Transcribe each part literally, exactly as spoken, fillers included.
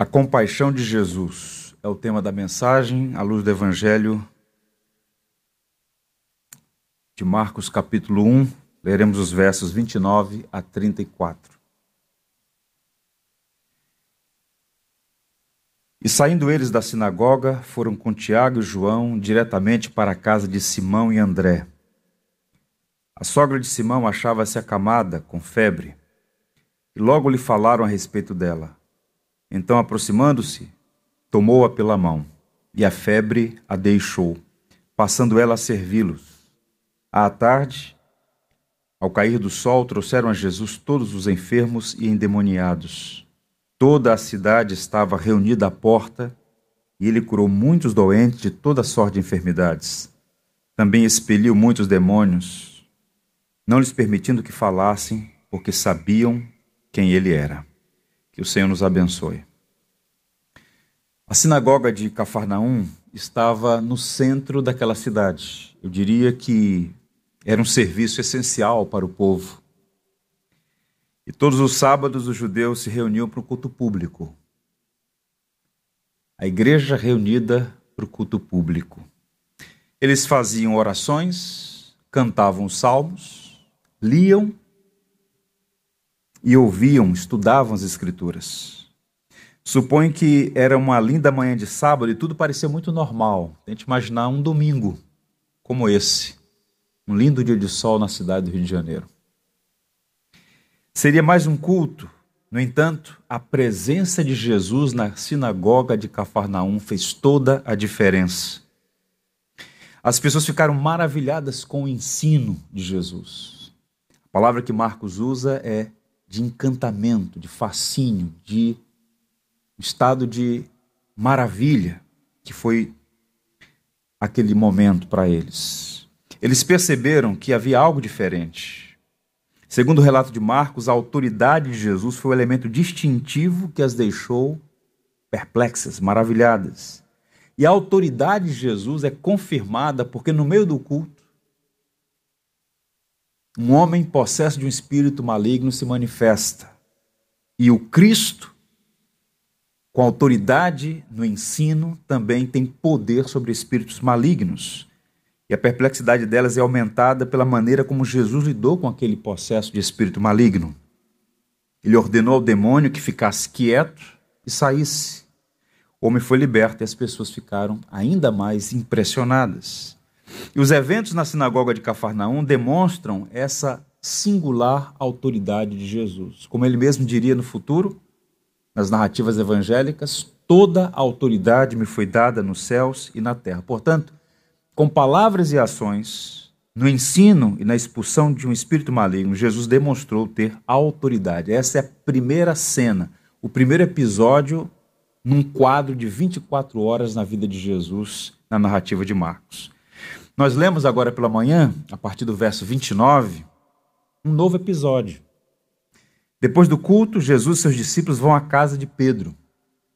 A compaixão de Jesus é o tema da mensagem, à luz do Evangelho de Marcos, capítulo um. Leremos os versos vinte e nove a trinta e quatro. E saindo eles da sinagoga, foram com Tiago e João diretamente para a casa de Simão e André. A sogra de Simão achava-se acamada, com febre, e logo lhe falaram a respeito dela. Então, aproximando-se, tomou-a pela mão, e a febre a deixou, passando ela a servi-los. À tarde, ao cair do sol, trouxeram a Jesus todos os enfermos e endemoniados. Toda a cidade estava reunida à porta, e ele curou muitos doentes de toda sorte de enfermidades. Também expeliu muitos demônios, não lhes permitindo que falassem, porque sabiam quem ele era. Que o Senhor nos abençoe. A sinagoga de Cafarnaum estava no centro daquela cidade. Eu diria que era um serviço essencial para o povo. E todos os sábados os judeus se reuniam para o culto público. A igreja reunida para o culto público. Eles faziam orações, cantavam os salmos, liam e ouviam, estudavam as escrituras. Suponho que era uma linda manhã de sábado e tudo parecia muito normal. Tente imaginar um domingo como esse, um lindo dia de sol na cidade do Rio de Janeiro. Seria mais um culto. No entanto, a presença de Jesus na sinagoga de Cafarnaum fez toda a diferença. As pessoas ficaram maravilhadas com o ensino de Jesus. A palavra que Marcos usa é de encantamento, de fascínio, de estado de maravilha que foi aquele momento para eles. Eles perceberam que havia algo diferente. Segundo o relato de Marcos, a autoridade de Jesus foi o elemento distintivo que as deixou perplexas, maravilhadas. E a autoridade de Jesus é confirmada porque no meio do culto, um homem possesso de um espírito maligno se manifesta. E o Cristo, com autoridade no ensino, também tem poder sobre espíritos malignos. E a perplexidade delas é aumentada pela maneira como Jesus lidou com aquele processo de espírito maligno. Ele ordenou ao demônio que ficasse quieto e saísse. O homem foi liberto e as pessoas ficaram ainda mais impressionadas. E os eventos na sinagoga de Cafarnaum demonstram essa singular autoridade de Jesus. Como ele mesmo diria no futuro, nas narrativas evangélicas, toda a autoridade me foi dada nos céus e na terra. Portanto, com palavras e ações, no ensino e na expulsão de um espírito maligno, Jesus demonstrou ter autoridade. Essa é a primeira cena, o primeiro episódio num quadro de vinte e quatro horas na vida de Jesus, na narrativa de Marcos. Nós lemos agora pela manhã, a partir do verso vinte e nove, um novo episódio. Depois do culto, Jesus e seus discípulos vão à casa de Pedro.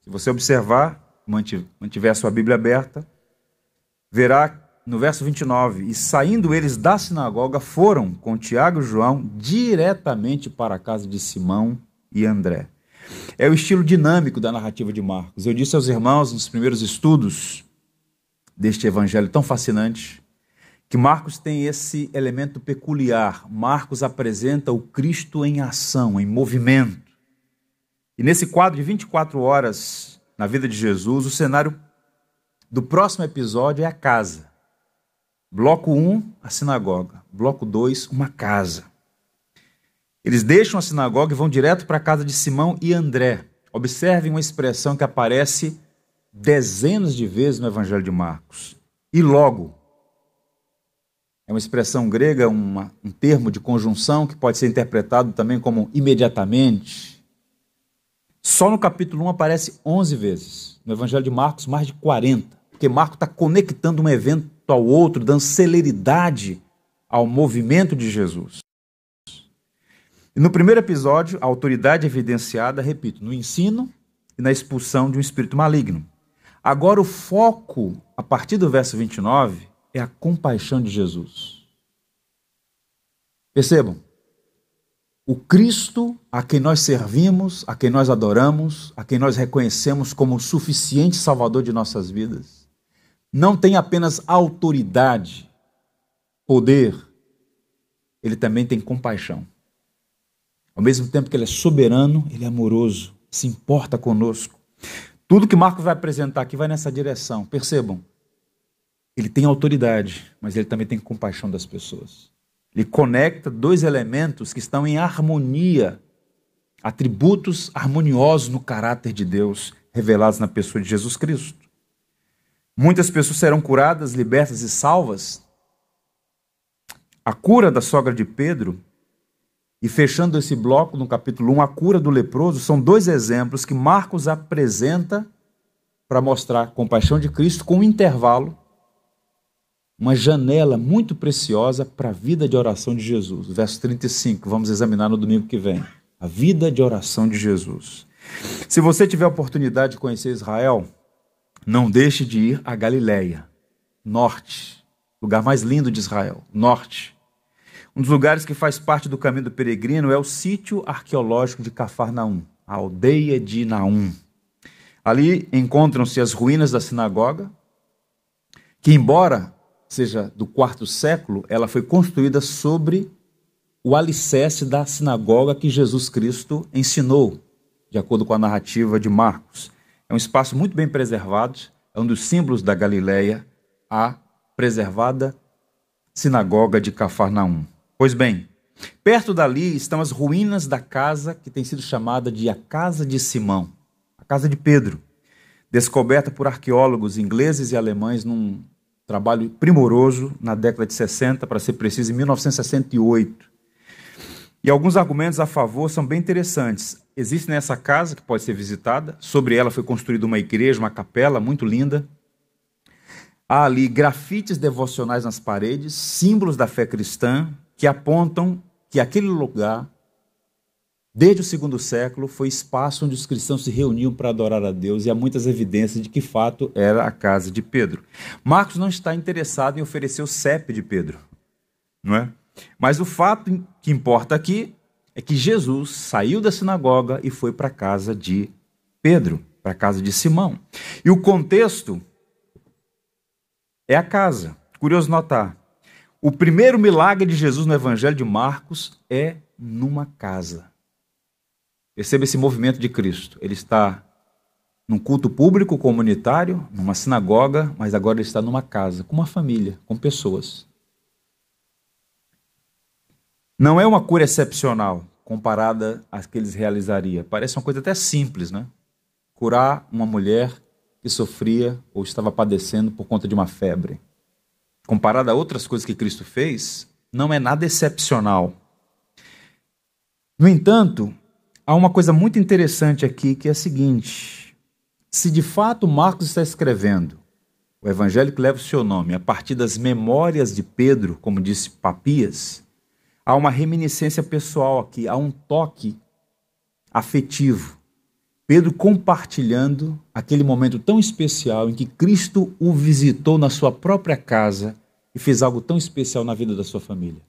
Se você observar, mantiver a sua Bíblia aberta, verá no verso vinte e nove, e saindo eles da sinagoga, foram com Tiago e João diretamente para a casa de Simão e André. É o estilo dinâmico da narrativa de Marcos. Eu disse aos irmãos nos primeiros estudos deste evangelho tão fascinante, que Marcos tem esse elemento peculiar. Marcos apresenta o Cristo em ação, em movimento. E nesse quadro de vinte e quatro horas na vida de Jesus, o cenário do próximo episódio é a casa. Bloco um, a sinagoga. Bloco dois, uma casa. Eles deixam a sinagoga e vão direto para a casa de Simão e André. Observem uma expressão que aparece dezenas de vezes no Evangelho de Marcos. E logo. É uma expressão grega, uma, um termo de conjunção que pode ser interpretado também como imediatamente. Só no capítulo um aparece onze vezes. No Evangelho de Marcos, mais de quarenta. Porque Marcos está conectando um evento ao outro, dando celeridade ao movimento de Jesus. E no primeiro episódio, a autoridade é evidenciada, repito, no ensino e na expulsão de um espírito maligno. Agora o foco, a partir do verso vinte e nove, é a compaixão de Jesus. Percebam, o Cristo a quem nós servimos, a quem nós adoramos, a quem nós reconhecemos como o suficiente Salvador de nossas vidas, não tem apenas autoridade, poder, ele também tem compaixão. Ao mesmo tempo que ele é soberano, ele é amoroso, se importa conosco. Tudo que Marcos vai apresentar aqui vai nessa direção. Percebam, ele tem autoridade, mas ele também tem compaixão das pessoas. Ele conecta dois elementos que estão em harmonia, atributos harmoniosos no caráter de Deus, revelados na pessoa de Jesus Cristo. Muitas pessoas serão curadas, libertas e salvas. A cura da sogra de Pedro, e fechando esse bloco no capítulo um, a cura do leproso, são dois exemplos que Marcos apresenta para mostrar a compaixão de Cristo com um intervalo, uma janela muito preciosa para a vida de oração de Jesus. Verso trinta e cinco, vamos examinar no domingo que vem. A vida de oração de Jesus. Se você tiver a oportunidade de conhecer Israel, não deixe de ir à Galiléia, norte, lugar mais lindo de Israel, norte. Um dos lugares que faz parte do caminho do peregrino é o sítio arqueológico de Cafarnaum, a aldeia de Naum. Ali encontram-se as ruínas da sinagoga, que embora ou seja, do quarto século, ela foi construída sobre o alicerce da sinagoga que Jesus Cristo ensinou, de acordo com a narrativa de Marcos. É um espaço muito bem preservado, é um dos símbolos da Galiléia, a preservada sinagoga de Cafarnaum. Pois bem, perto dali estão as ruínas da casa que tem sido chamada de a Casa de Simão, a Casa de Pedro, descoberta por arqueólogos ingleses e alemães num trabalho primoroso na década de sessenta, para ser preciso, em mil novecentos e sessenta e oito. E alguns argumentos a favor são bem interessantes. Existe nessa casa, que pode ser visitada, sobre ela foi construída uma igreja, uma capela muito linda. Há ali grafites devocionais nas paredes, símbolos da fé cristã, que apontam que aquele lugar, desde o segundo século, foi espaço onde os cristãos se reuniam para adorar a Deus, e há muitas evidências de que, de fato, era a casa de Pedro. Marcos não está interessado em oferecer o C E P de Pedro, não é? Mas o fato que importa aqui é que Jesus saiu da sinagoga e foi para a casa de Pedro, para a casa de Simão. E o contexto é a casa. Curioso notar, o primeiro milagre de Jesus no Evangelho de Marcos é numa casa. Perceba esse movimento de Cristo. Ele está num culto público, comunitário, numa sinagoga, mas agora ele está numa casa, com uma família, com pessoas. Não é uma cura excepcional comparada às que eles realizariam. Parece uma coisa até simples, né? Curar uma mulher que sofria ou estava padecendo por conta de uma febre. Comparada a outras coisas que Cristo fez, não é nada excepcional. No entanto, há uma coisa muito interessante aqui, que é a seguinte: se de fato Marcos está escrevendo o evangelho que leva o seu nome a partir das memórias de Pedro, como disse Papias, há uma reminiscência pessoal aqui, há um toque afetivo. Pedro compartilhando aquele momento tão especial em que Cristo o visitou na sua própria casa e fez algo tão especial na vida da sua família.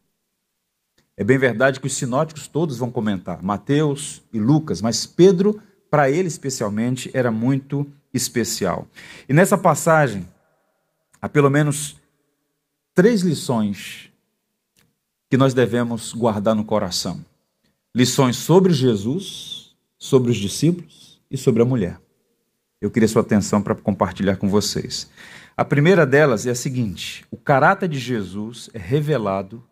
É bem verdade que os sinóticos todos vão comentar, Mateus e Lucas, mas Pedro, para ele especialmente, era muito especial. E nessa passagem, há pelo menos três lições que nós devemos guardar no coração. Lições sobre Jesus, sobre os discípulos e sobre a mulher. Eu queria sua atenção para compartilhar com vocês. A primeira delas é a seguinte: o caráter de Jesus é revelado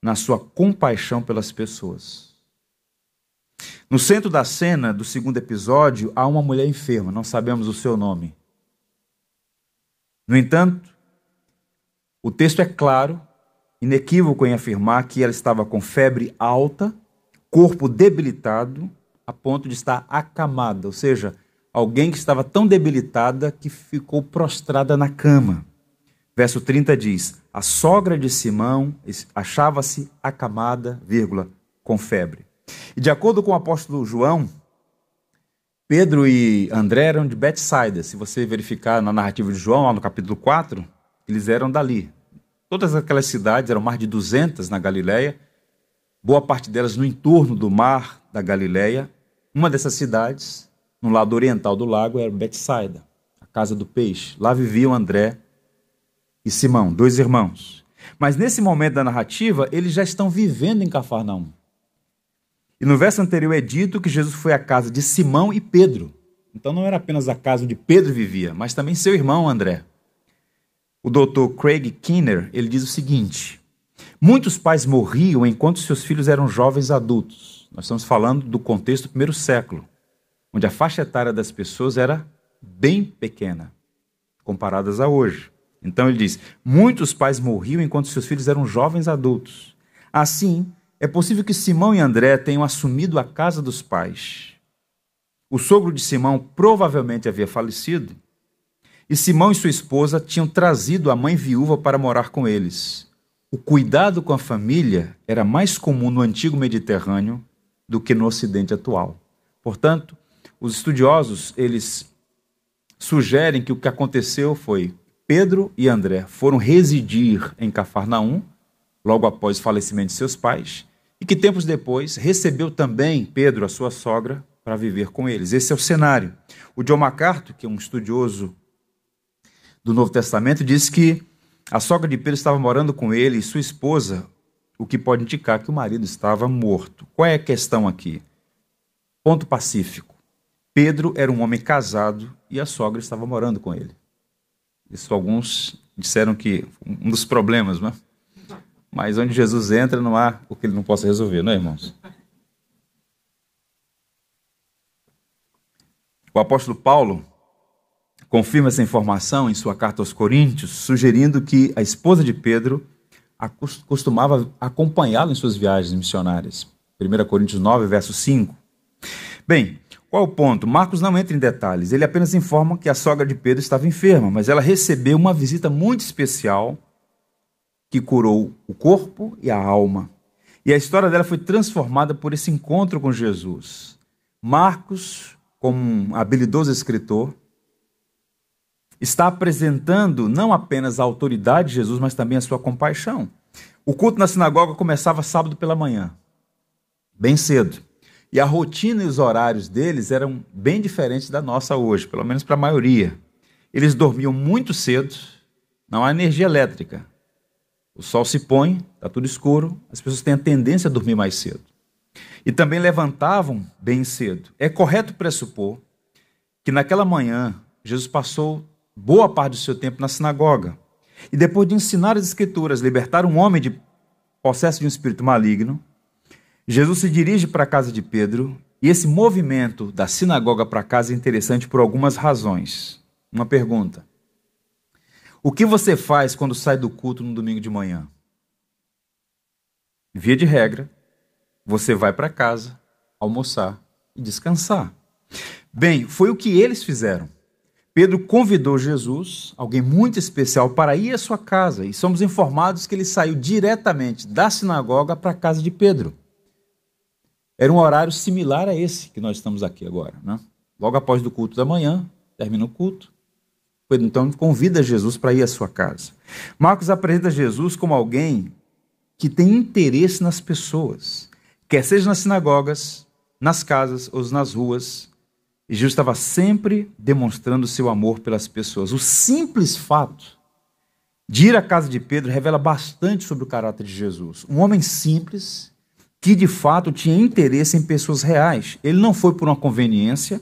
na sua compaixão pelas pessoas. No centro da cena do segundo episódio, há uma mulher enferma, não sabemos o seu nome. No entanto, o texto é claro, inequívoco em afirmar que ela estava com febre alta, corpo debilitado, a ponto de estar acamada, ou seja, alguém que estava tão debilitada que ficou prostrada na cama. Verso trinta diz: a sogra de Simão achava-se acamada, vírgula, com febre. E de acordo com o apóstolo João, Pedro e André eram de Betsaida. Se você verificar na narrativa de João, lá no capítulo quatro, eles eram dali. Todas aquelas cidades, eram mais de duzentas na Galiléia, boa parte delas no entorno do mar da Galiléia. Uma dessas cidades, no lado oriental do lago, era Betsaida, a casa do peixe. Lá viviam André e Simão, dois irmãos. Mas nesse momento da narrativa, eles já estão vivendo em Cafarnaum. E no verso anterior é dito que Jesus foi à casa de Simão e Pedro. Então não era apenas a casa onde Pedro vivia, mas também seu irmão André. O doutor Craig Keener, ele diz o seguinte: muitos pais morriam enquanto seus filhos eram jovens adultos. Nós estamos falando do contexto do primeiro século, onde a faixa etária das pessoas era bem pequena, comparadas a hoje. Então ele diz, muitos pais morriam enquanto seus filhos eram jovens adultos. Assim, é possível que Simão e André tenham assumido a casa dos pais. O sogro de Simão provavelmente havia falecido, e Simão e sua esposa tinham trazido a mãe viúva para morar com eles. O cuidado com a família era mais comum no antigo Mediterrâneo do que no Ocidente atual. Portanto, os estudiosos, eles sugerem que o que aconteceu foi: Pedro e André foram residir em Cafarnaum, logo após o falecimento de seus pais, e que tempos depois recebeu também Pedro, a sua sogra, para viver com eles. Esse é o cenário. O John MacArthur, que é um estudioso do Novo Testamento, diz que a sogra de Pedro estava morando com ele e sua esposa, o que pode indicar que o marido estava morto. Qual é a questão aqui? Ponto pacífico. Pedro era um homem casado e a sogra estava morando com ele. Isso alguns disseram que um dos problemas, né? Mas onde Jesus entra não há o que ele não possa resolver, não é, irmãos? O apóstolo Paulo confirma essa informação em sua carta aos Coríntios, sugerindo que a esposa de Pedro costumava acompanhá-lo em suas viagens missionárias. primeira Coríntios nove, verso cinco. Bem, qual é o ponto? Marcos não entra em detalhes, ele apenas informa que a sogra de Pedro estava enferma, mas ela recebeu uma visita muito especial que curou o corpo e a alma. E a história dela foi transformada por esse encontro com Jesus. Marcos, como um habilidoso escritor, está apresentando não apenas a autoridade de Jesus, mas também a sua compaixão. O culto na sinagoga começava sábado pela manhã, bem cedo. E a rotina e os horários deles eram bem diferentes da nossa hoje, pelo menos para a maioria. Eles dormiam muito cedo, não há energia elétrica. O sol se põe, está tudo escuro, as pessoas têm a tendência a dormir mais cedo. E também levantavam bem cedo. É correto pressupor que naquela manhã Jesus passou boa parte do seu tempo na sinagoga. E depois de ensinar as escrituras, libertar um homem de possesso de um espírito maligno, Jesus se dirige para a casa de Pedro, e esse movimento da sinagoga para casa é interessante por algumas razões. Uma pergunta: o que você faz quando sai do culto no domingo de manhã? Via de regra, você vai para casa, almoçar e descansar. Bem, foi o que eles fizeram. Pedro convidou Jesus, alguém muito especial, para ir à sua casa, e somos informados que ele saiu diretamente da sinagoga para a casa de Pedro. Era um horário similar a esse que nós estamos aqui agora, né? Logo após do culto da manhã, termina o culto, Pedro então convida Jesus para ir à sua casa. Marcos apresenta Jesus como alguém que tem interesse nas pessoas, quer seja nas sinagogas, nas casas ou nas ruas. E Jesus estava sempre demonstrando seu amor pelas pessoas. O simples fato de ir à casa de Pedro revela bastante sobre o caráter de Jesus. Um homem simples que, de fato, tinha interesse em pessoas reais. Ele não foi por uma conveniência,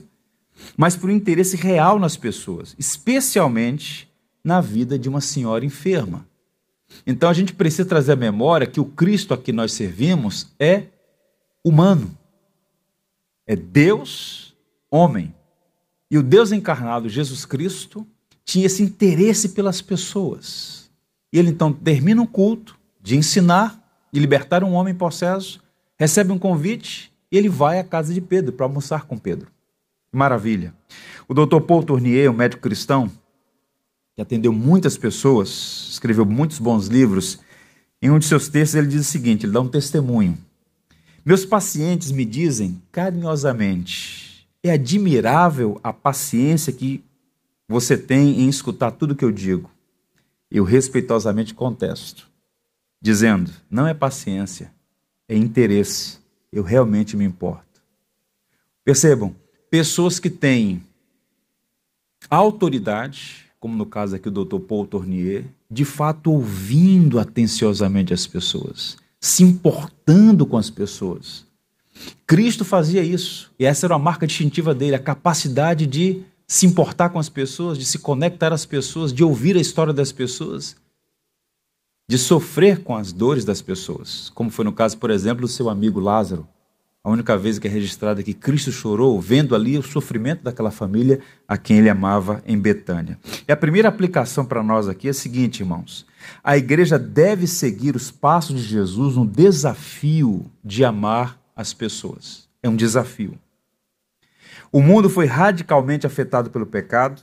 mas por um interesse real nas pessoas, especialmente na vida de uma senhora enferma. Então, a gente precisa trazer à memória que o Cristo a que nós servimos é humano. É Deus homem. E o Deus encarnado, Jesus Cristo, tinha esse interesse pelas pessoas. E ele então termina o culto de ensinar e libertar um homem possesso, recebe um convite e ele vai à casa de Pedro para almoçar com Pedro. Maravilha. O doutor Paul Tournier, um médico cristão, que atendeu muitas pessoas, escreveu muitos bons livros, em um de seus textos ele diz o seguinte, ele dá um testemunho. Meus pacientes me dizem carinhosamente: é admirável a paciência que você tem em escutar tudo que eu digo. Eu respeitosamente contesto, dizendo, não é paciência, é interesse. Eu realmente me importo. Percebam, pessoas que têm autoridade, como no caso aqui do doutor Paul Tournier, de fato ouvindo atenciosamente as pessoas, se importando com as pessoas. Cristo fazia isso, e essa era uma marca distintiva dele, a capacidade de se importar com as pessoas, de se conectar às pessoas, de ouvir a história das pessoas, de sofrer com as dores das pessoas, como foi no caso, por exemplo, do seu amigo Lázaro. A única vez que é registrada que Cristo chorou, vendo ali o sofrimento daquela família a quem ele amava em Betânia. E a primeira aplicação para nós aqui é a seguinte, irmãos. A igreja deve seguir os passos de Jesus no desafio de amar as pessoas. É um desafio. O mundo foi radicalmente afetado pelo pecado.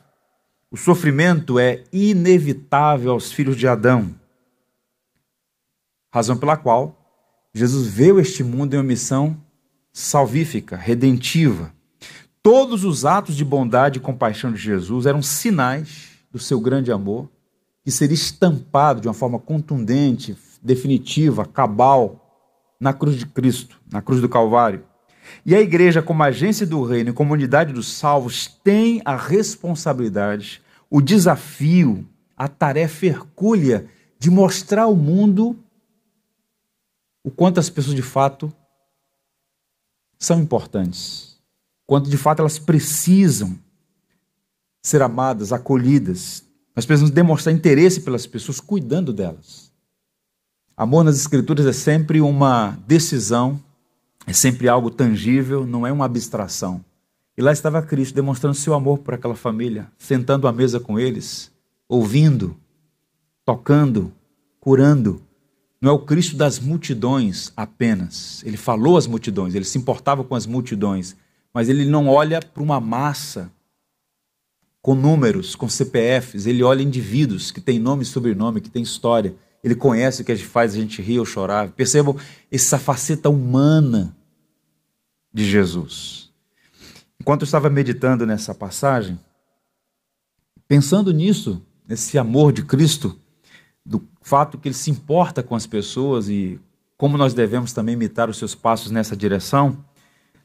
O sofrimento é inevitável aos filhos de Adão. Razão pela qual Jesus veio este mundo em uma missão salvífica, redentiva. Todos os atos de bondade e compaixão de Jesus eram sinais do seu grande amor, que seria estampado de uma forma contundente, definitiva, cabal, na cruz de Cristo, na cruz do Calvário. E a igreja, como agência do reino e comunidade dos salvos, tem a responsabilidade, o desafio, a tarefa hercúlea de mostrar ao mundo o quanto as pessoas de fato são importantes, quanto de fato elas precisam ser amadas, acolhidas. Nós precisamos demonstrar interesse pelas pessoas, cuidando delas. Amor nas Escrituras é sempre uma decisão, é sempre algo tangível, não é uma abstração. E lá estava Cristo demonstrando seu amor por aquela família, sentando à mesa com eles, ouvindo, tocando, curando. Não é o Cristo das multidões apenas. Ele falou às multidões, ele se importava com as multidões, mas ele não olha para uma massa com números, com C P Fs, ele olha indivíduos que têm nome e sobrenome, que têm história. Ele conhece o que faz a gente rir ou chorar. Percebam essa faceta humana de Jesus. Enquanto eu estava meditando nessa passagem, pensando nisso, nesse amor de Cristo, do fato que ele se importa com as pessoas e como nós devemos também imitar os seus passos nessa direção,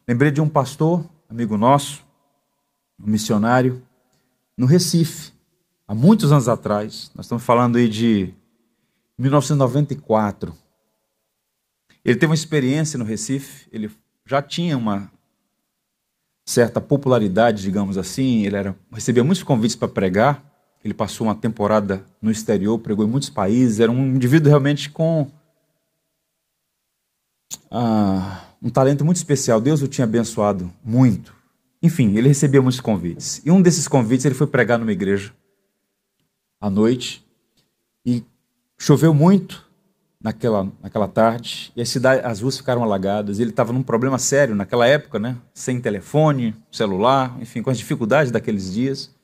lembrei de um pastor, amigo nosso, um missionário, no Recife, há muitos anos atrás. Nós estamos falando aí de mil novecentos e noventa e quatro. Ele teve uma experiência no Recife, ele já tinha uma certa popularidade, digamos assim, ele era, recebia muitos convites para pregar. Ele passou uma temporada no exterior, pregou em muitos países, era um indivíduo realmente com ah, um talento muito especial. Deus o tinha abençoado muito. Enfim, ele recebia muitos convites. E um desses convites, ele foi pregar numa igreja à noite e choveu muito naquela, naquela tarde e as, cidade, as ruas ficaram alagadas. Ele estava num problema sério naquela época, né? Sem telefone, celular, enfim, com as dificuldades daqueles dias.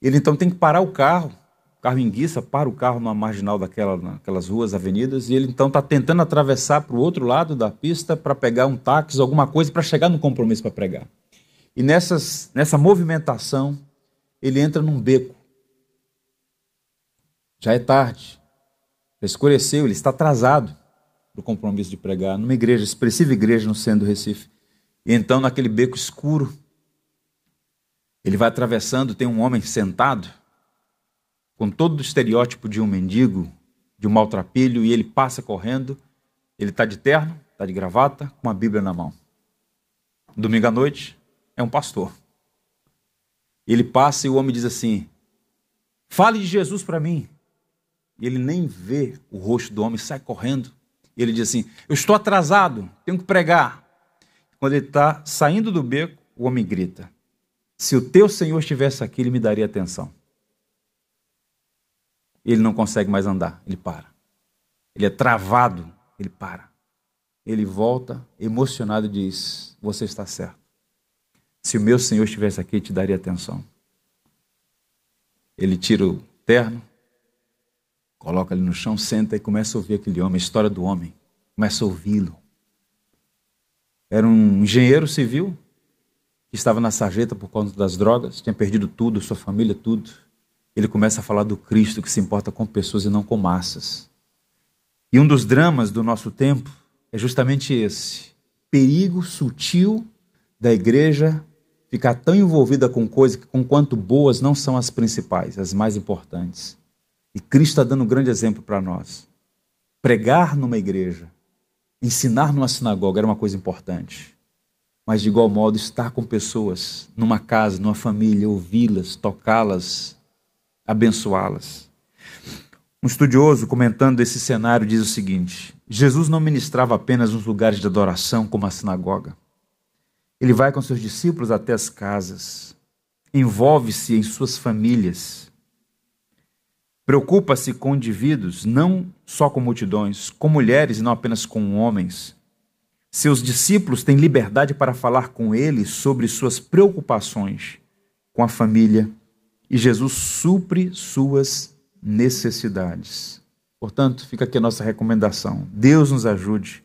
Ele então tem que parar o carro, o carro enguiça, para o carro numa marginal daquela, daquelas ruas, avenidas, e ele então está tentando atravessar para o outro lado da pista para pegar um táxi, alguma coisa, para chegar no compromisso para pregar. E nessas, nessa movimentação, ele entra num beco. Já é tarde, já escureceu, ele está atrasado para o compromisso de pregar, numa igreja, expressiva igreja no centro do Recife. E então, naquele beco escuro, ele vai atravessando, tem um homem sentado, com todo o estereótipo de um mendigo, de um maltrapilho, e ele passa correndo. Ele está de terno, está de gravata, com uma Bíblia na mão. Domingo à noite, é um pastor. Ele passa e o homem diz assim, fale de Jesus para mim. E ele nem vê o rosto do homem, sai correndo. E ele diz assim, eu estou atrasado, tenho que pregar. Quando ele está saindo do beco, o homem grita, se o teu Senhor estivesse aqui, ele me daria atenção. Ele não consegue mais andar, ele para. Ele é travado, ele para. Ele volta emocionado e diz, você está certo. Se o meu Senhor estivesse aqui, ele te daria atenção. Ele tira o terno, coloca ele no chão, senta e começa a ouvir aquele homem, a história do homem. Começa a ouvi-lo. Era um engenheiro civil, estava na sarjeta por conta das drogas, tinha perdido tudo, sua família, tudo. Ele começa a falar do Cristo que se importa com pessoas e não com massas. E um dos dramas do nosso tempo é é justamente esse. Perigo sutil da igreja ficar tão envolvida com coisas que, conquanto boas, não são as principais, as mais importantes. E Cristo está dando um grande exemplo para nós. Pregar numa igreja, ensinar numa sinagoga era uma coisa importante. Mas, de igual modo, estar com pessoas, numa casa, numa família, ouvi-las, tocá-las, abençoá-las. Um estudioso, comentando esse cenário, diz o seguinte: Jesus não ministrava apenas nos lugares de adoração, como a sinagoga. Ele vai com seus discípulos até as casas, envolve-se em suas famílias, preocupa-se com indivíduos, não só com multidões, com mulheres e não apenas com homens. Seus discípulos têm liberdade para falar com ele sobre suas preocupações com a família e Jesus supre suas necessidades. Portanto, fica aqui a nossa recomendação. Deus nos ajude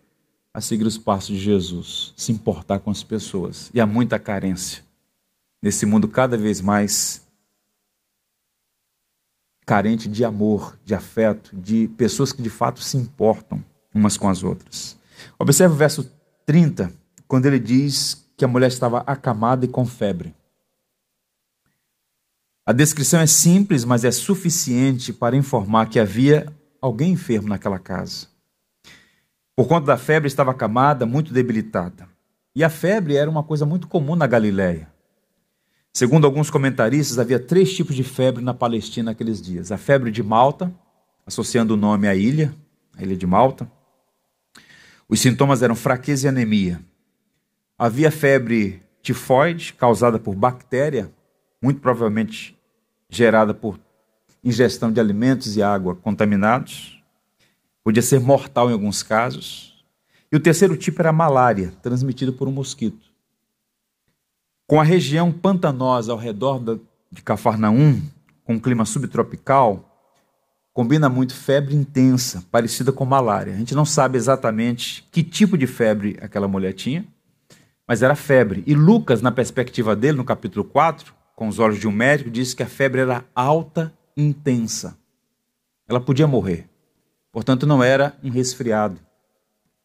a seguir os passos de Jesus, se importar com as pessoas. E há muita carência nesse mundo cada vez mais carente de amor, de afeto, de pessoas que de fato se importam umas com as outras. Observe o verso trinta, quando ele diz que a mulher estava acamada e com febre. A descrição é simples, mas é suficiente para informar que havia alguém enfermo naquela casa. Por conta da febre, estava acamada, muito debilitada. E a febre era uma coisa muito comum na Galiléia. Segundo alguns comentaristas, havia três tipos de febre na Palestina naqueles dias. A febre de Malta, associando o nome à ilha, a ilha de Malta. Os sintomas eram fraqueza e anemia. Havia febre tifoide, causada por bactéria, muito provavelmente gerada por ingestão de alimentos e água contaminados. Podia ser mortal em alguns casos. E o terceiro tipo era a malária, transmitida por um mosquito. Com a região pantanosa ao redor de Cafarnaum, com um clima subtropical, combina muito febre intensa, parecida com malária. A gente não sabe exatamente que tipo de febre aquela mulher tinha, mas era febre. E Lucas, na perspectiva dele, no capítulo quatro, com os olhos de um médico, diz que a febre era alta e intensa. Ela podia morrer. Portanto, não era um resfriado.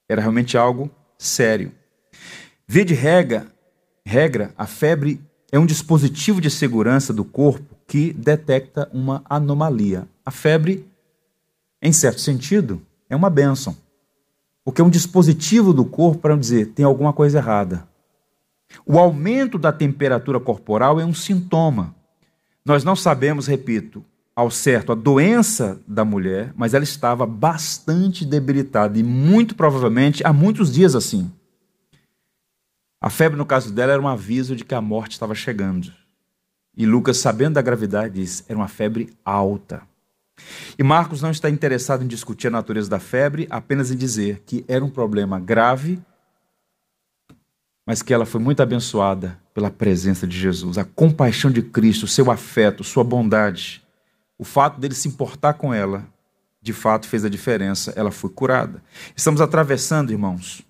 Era realmente algo sério. Via de regra, regra, a febre é um dispositivo de segurança do corpo que detecta uma anomalia. A febre, em certo sentido, é uma bênção, porque é um dispositivo do corpo para dizer tem alguma coisa errada. O aumento da temperatura corporal é um sintoma. Nós não sabemos, repito, ao certo a doença da mulher, mas ela estava bastante debilitada e muito provavelmente há muitos dias assim. A febre, no caso dela, era um aviso de que a morte estava chegando. E Lucas, sabendo da gravidade, diz, era uma febre alta. E Marcos não está interessado em discutir a natureza da febre, apenas em dizer que era um problema grave, mas que ela foi muito abençoada pela presença de Jesus, a compaixão de Cristo, seu afeto, sua bondade. O fato dele se importar com ela, de fato, fez a diferença. Ela foi curada. Estamos atravessando, irmãos,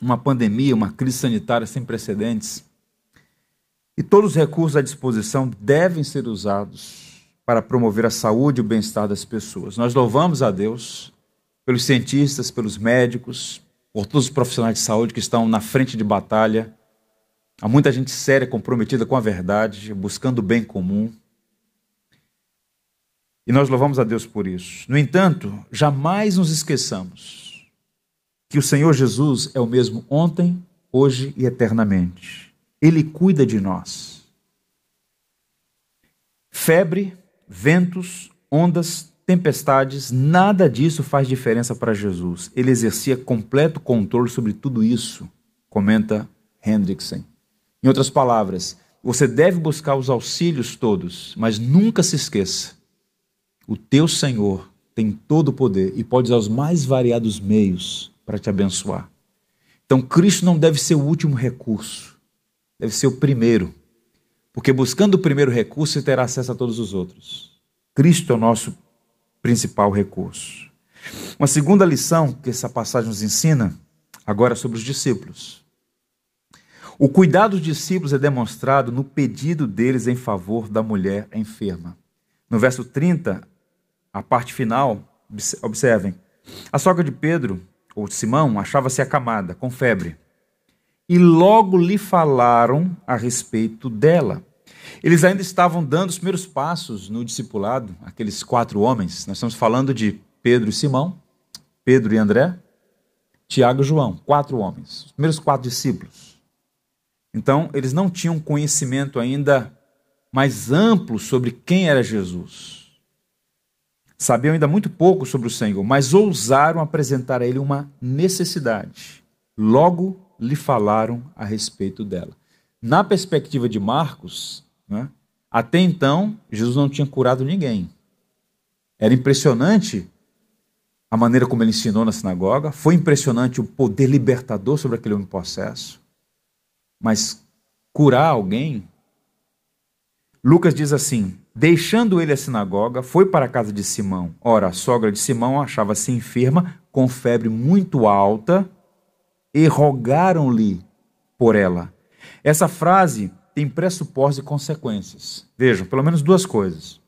uma pandemia, uma crise sanitária sem precedentes. E todos os recursos à disposição devem ser usados para promover a saúde e o bem-estar das pessoas. Nós louvamos a Deus pelos cientistas, pelos médicos, por todos os profissionais de saúde que estão na frente de batalha. Há muita gente séria, comprometida com a verdade, buscando o bem comum. E nós louvamos a Deus por isso. No entanto, jamais nos esqueçamos que o Senhor Jesus é o mesmo ontem, hoje e eternamente. Ele cuida de nós. Febre, ventos, ondas, tempestades, nada disso faz diferença para Jesus. Ele exercia completo controle sobre tudo isso, comenta Hendrickson. Em outras palavras, você deve buscar os auxílios todos, mas nunca se esqueça. O teu Senhor tem todo o poder e pode usar os mais variados meios para te abençoar. Então, Cristo não deve ser o último recurso. Deve ser o primeiro, porque buscando o primeiro recurso, você terá acesso a todos os outros. Cristo é o nosso principal recurso. Uma segunda lição que essa passagem nos ensina, agora é sobre os discípulos. O cuidado dos discípulos é demonstrado no pedido deles em favor da mulher enferma. No verso trinta, a parte final, observem, a sogra de Pedro ou Simão, achava-se acamada, com febre. E logo lhe falaram a respeito dela. Eles ainda estavam dando os primeiros passos no discipulado, aqueles quatro homens. Nós estamos falando de Pedro e Simão, Pedro e André, Tiago e João, quatro homens, os primeiros quatro discípulos. Então, eles não tinham conhecimento ainda mais amplo sobre quem era Jesus. Sabiam ainda muito pouco sobre o Senhor, mas ousaram apresentar a ele uma necessidade. Logo lhe falaram a respeito dela. Na perspectiva de Marcos, né, até então, Jesus não tinha curado ninguém. Era impressionante a maneira como ele ensinou na sinagoga, foi impressionante o poder libertador sobre aquele homem possesso, mas curar alguém... Lucas diz assim, deixando ele a sinagoga, foi para a casa de Simão. Ora, a sogra de Simão achava-se enferma, com febre muito alta, e rogaram-lhe por ela. Essa frase tem pressupostos e consequências. Vejam, pelo menos duas coisas.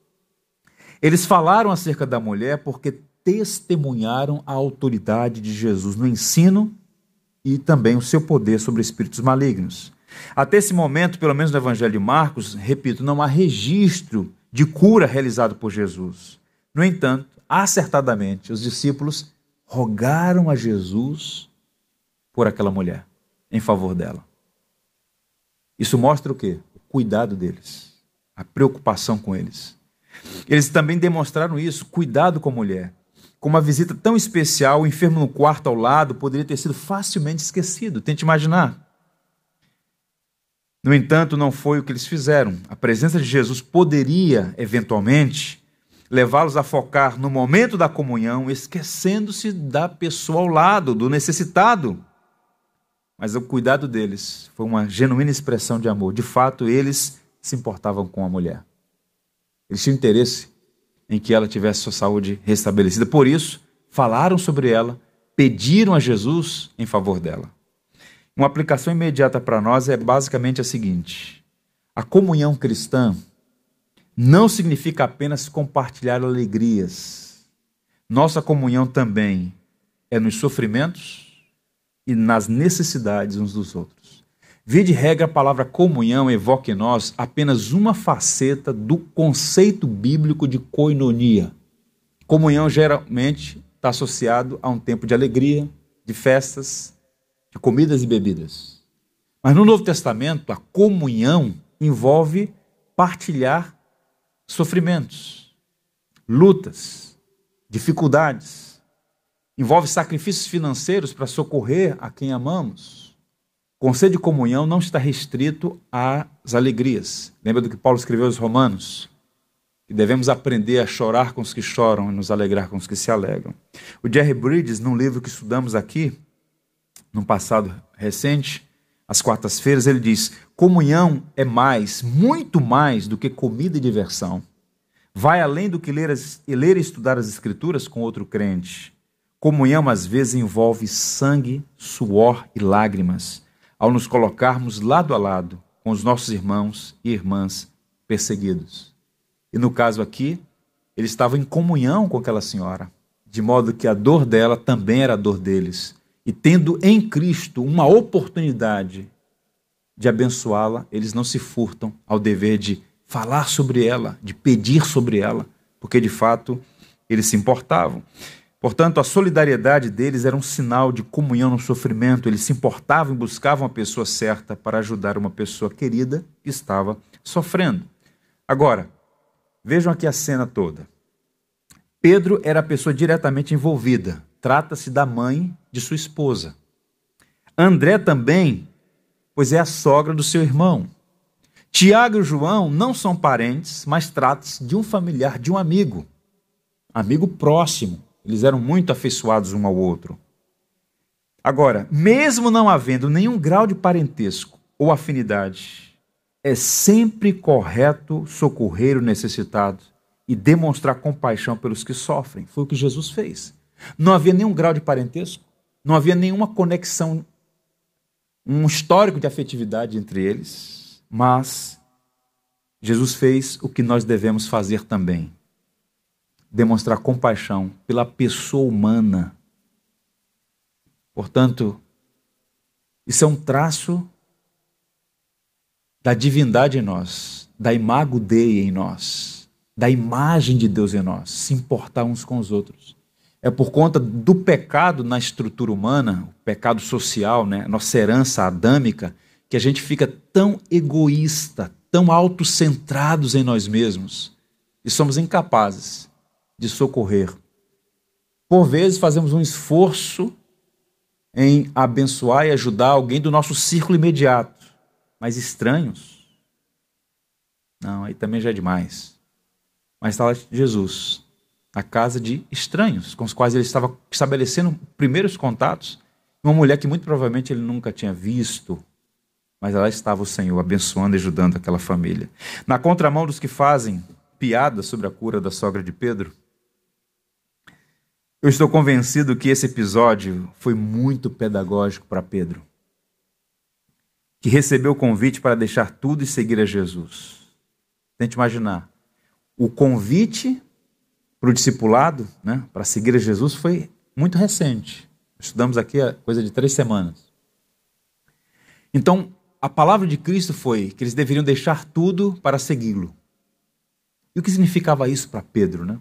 Eles falaram acerca da mulher porque testemunharam a autoridade de Jesus no ensino e também o seu poder sobre espíritos malignos. Até esse momento, pelo menos no Evangelho de Marcos, repito, não há registro de cura realizado por Jesus. No entanto, acertadamente, os discípulos rogaram a Jesus por aquela mulher, em favor dela. Isso mostra o quê? O cuidado deles, a preocupação com eles. Eles também demonstraram isso, cuidado com a mulher. Com uma visita tão especial, o enfermo no quarto ao lado poderia ter sido facilmente esquecido. Tente imaginar. No entanto, não foi o que eles fizeram. A presença de Jesus poderia, eventualmente, levá-los a focar no momento da comunhão, esquecendo-se da pessoa ao lado, do necessitado. Mas o cuidado deles foi uma genuína expressão de amor. De fato, eles se importavam com a mulher. Eles tinham interesse em que ela tivesse sua saúde restabelecida. Por isso, falaram sobre ela, pediram a Jesus em favor dela. Uma aplicação imediata para nós é basicamente a seguinte. A comunhão cristã não significa apenas compartilhar alegrias. Nossa comunhão também é nos sofrimentos e nas necessidades uns dos outros. Via de regra, a palavra comunhão evoca em nós apenas uma faceta do conceito bíblico de koinonia. Comunhão geralmente está associado a um tempo de alegria, de festas, de comidas e bebidas. Mas no Novo Testamento, a comunhão envolve partilhar sofrimentos, lutas, dificuldades. Envolve sacrifícios financeiros para socorrer a quem amamos. O conceito de comunhão não está restrito às alegrias. Lembra do que Paulo escreveu aos Romanos? Que devemos aprender a chorar com os que choram e nos alegrar com os que se alegram. O Jerry Bridges, num livro que estudamos aqui, num passado recente, às quartas-feiras, ele diz, comunhão é mais, muito mais do que comida e diversão. Vai além do que ler, as, ler e estudar as escrituras com outro crente. Comunhão, às vezes, envolve sangue, suor e lágrimas, ao nos colocarmos lado a lado com os nossos irmãos e irmãs perseguidos. E no caso aqui, ele estava em comunhão com aquela senhora, de modo que a dor dela também era a dor deles. E tendo em Cristo uma oportunidade de abençoá-la, eles não se furtam ao dever de falar sobre ela, de pedir sobre ela, porque de fato eles se importavam. Portanto, a solidariedade deles era um sinal de comunhão no sofrimento. Eles se importavam e buscavam a pessoa certa para ajudar uma pessoa querida que estava sofrendo. Agora, vejam aqui a cena toda. Pedro era a pessoa diretamente envolvida. Trata-se da mãe de sua esposa. André também, pois é a sogra do seu irmão. Tiago e João não são parentes, mas trata-se de um familiar, de um amigo. Amigo próximo. Eles eram muito afeiçoados um ao outro. Agora, mesmo não havendo nenhum grau de parentesco ou afinidade, é sempre correto socorrer o necessitado e demonstrar compaixão pelos que sofrem. Foi o que Jesus fez. Não havia nenhum grau de parentesco, não havia nenhuma conexão, um histórico de afetividade entre eles, mas Jesus fez o que nós devemos fazer também, demonstrar compaixão pela pessoa humana, Portanto, isso é um traço da divindade em nós, da imago Dei em nós, da imagem de Deus em nós, se importar uns com os outros. É por conta do pecado na estrutura humana, o pecado social, né, nossa herança adâmica, que a gente fica tão egoísta, tão autocentrados em nós mesmos e somos incapazes de socorrer. Por vezes fazemos um esforço em abençoar e ajudar alguém do nosso círculo imediato, mas estranhos? Não, aí também já é demais. Mas está lá Jesus, na casa de estranhos, com os quais ele estava estabelecendo primeiros contatos, uma mulher que muito provavelmente ele nunca tinha visto, mas lá estava o Senhor abençoando e ajudando aquela família. Na contramão dos que fazem piada sobre a cura da sogra de Pedro, eu estou convencido que esse episódio foi muito pedagógico para Pedro, que recebeu o convite para deixar tudo e seguir a Jesus. Tente imaginar, o convite para o discipulado, né, para seguir a Jesus, foi muito recente. Estudamos aqui a coisa de três semanas. Então, a palavra de Cristo foi que eles deveriam deixar tudo para segui-lo. E o que significava isso para Pedro, né?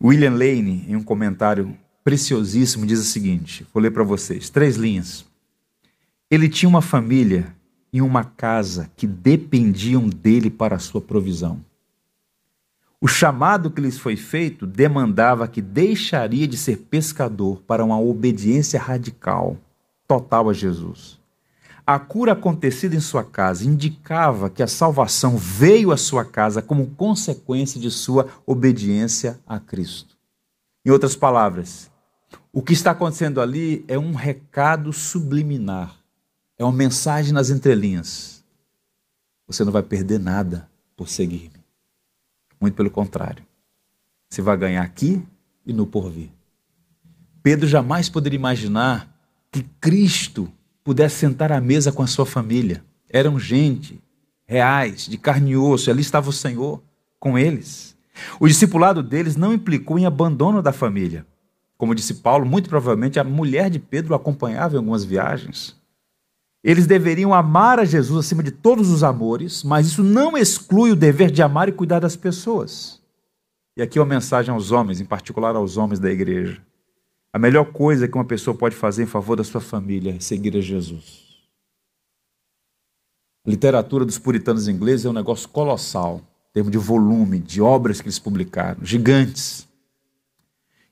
William Lane, em um comentário preciosíssimo, diz o seguinte, vou ler para vocês, três linhas. Ele tinha uma família e uma casa que dependiam dele para a sua provisão. O chamado que lhes foi feito demandava que deixaria de ser pescador para uma obediência radical, total a Jesus. A cura acontecida em sua casa indicava que a salvação veio à sua casa como consequência de sua obediência a Cristo. Em outras palavras, o que está acontecendo ali é um recado subliminar, é uma mensagem nas entrelinhas. Você não vai perder nada por seguir-me. Muito pelo contrário. Você vai ganhar aqui e no porvir. Pedro jamais poderia imaginar que Cristo pudesse sentar à mesa com a sua família. Eram gente, reais, de carne e osso, e ali estava o Senhor com eles. O discipulado deles não implicou em abandono da família. Como disse Paulo, muito provavelmente a mulher de Pedro o acompanhava em algumas viagens. Eles deveriam amar a Jesus acima de todos os amores, mas isso não exclui o dever de amar e cuidar das pessoas. E aqui é uma mensagem aos homens, em particular aos homens da igreja. A melhor coisa que uma pessoa pode fazer em favor da sua família é seguir a Jesus. A literatura dos puritanos ingleses é um negócio colossal, em termos de volume, de obras que eles publicaram, gigantes.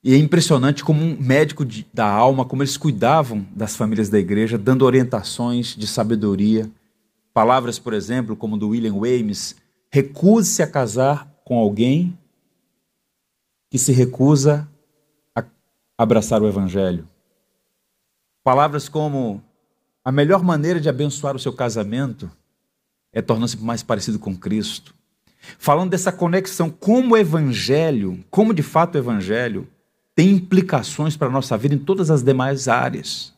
E é impressionante como um médico de, da alma, como eles cuidavam das famílias da igreja, dando orientações de sabedoria. Palavras, por exemplo, como do William Ames, recuse-se a casar com alguém que se recusa abraçar o Evangelho. Palavras como a melhor maneira de abençoar o seu casamento é tornar-se mais parecido com Cristo. Falando dessa conexão, como o Evangelho, como de fato o Evangelho, tem implicações para a nossa vida em todas as demais áreas.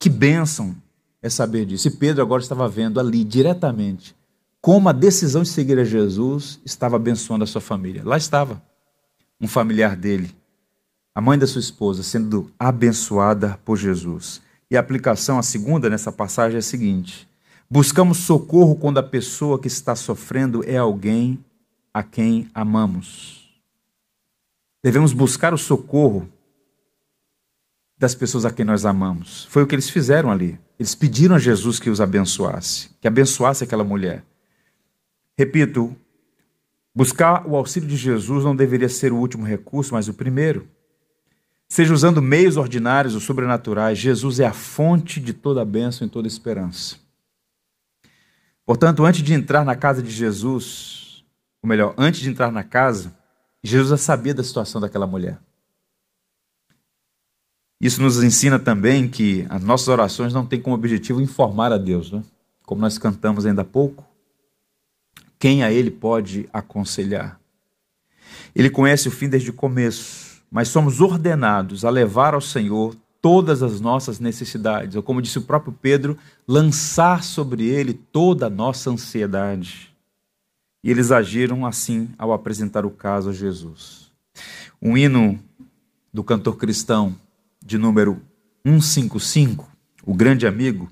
Que bênção é saber disso. E Pedro agora estava vendo ali diretamente como a decisão de seguir a Jesus estava abençoando a sua família. Lá estava um familiar dele, a mãe da sua esposa, sendo abençoada por Jesus. E a aplicação, a segunda nessa passagem, é a seguinte. Buscamos socorro quando a pessoa que está sofrendo é alguém a quem amamos. Devemos buscar o socorro das pessoas a quem nós amamos. Foi o que eles fizeram ali. Eles pediram a Jesus que os abençoasse, que abençoasse aquela mulher. Repito, buscar o auxílio de Jesus não deveria ser o último recurso, mas o primeiro. Seja usando meios ordinários ou sobrenaturais, Jesus é a fonte de toda a bênção e toda a esperança. Portanto, antes de entrar na casa de Jesus, ou melhor, antes de entrar na casa, Jesus já sabia da situação daquela mulher. Isso nos ensina também que as nossas orações não têm como objetivo informar a Deus, né? Como nós cantamos ainda há pouco. Quem a Ele pode aconselhar? Ele conhece o fim desde o começo. Mas somos ordenados a levar ao Senhor todas as nossas necessidades, ou como disse o próprio Pedro, lançar sobre ele toda a nossa ansiedade. E eles agiram assim ao apresentar o caso a Jesus. Um hino do cantor cristão de número cento e cinquenta e cinco, o grande amigo,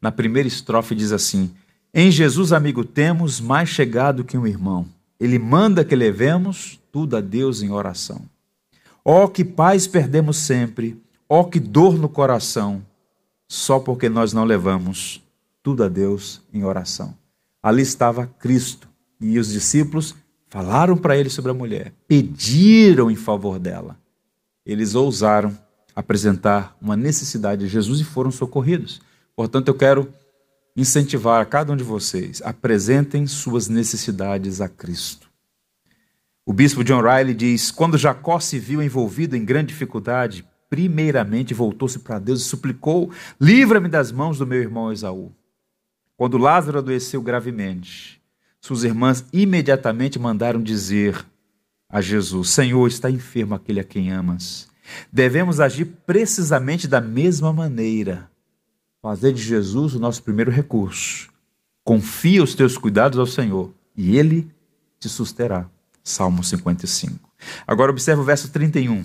na primeira estrofe diz assim: em Jesus, amigo, temos mais chegado que um irmão. Ele manda que levemos tudo a Deus em oração. Ó, que paz perdemos sempre, ó, que dor no coração, só porque nós não levamos tudo a Deus em oração. Ali estava Cristo e os discípulos falaram para ele sobre a mulher, pediram em favor dela. Eles ousaram apresentar uma necessidade a Jesus e foram socorridos. Portanto, eu quero incentivar a cada um de vocês, apresentem suas necessidades a Cristo. O bispo John Riley diz, quando Jacó se viu envolvido em grande dificuldade, primeiramente voltou-se para Deus e suplicou, livra-me das mãos do meu irmão Esaú. Quando Lázaro adoeceu gravemente, suas irmãs imediatamente mandaram dizer a Jesus, Senhor, está enfermo aquele a quem amas. Devemos agir precisamente da mesma maneira. Fazer de Jesus o nosso primeiro recurso. Confia os teus cuidados ao Senhor e Ele te susterá. Salmo cinquenta e cinco. Agora observa o verso trinta e um.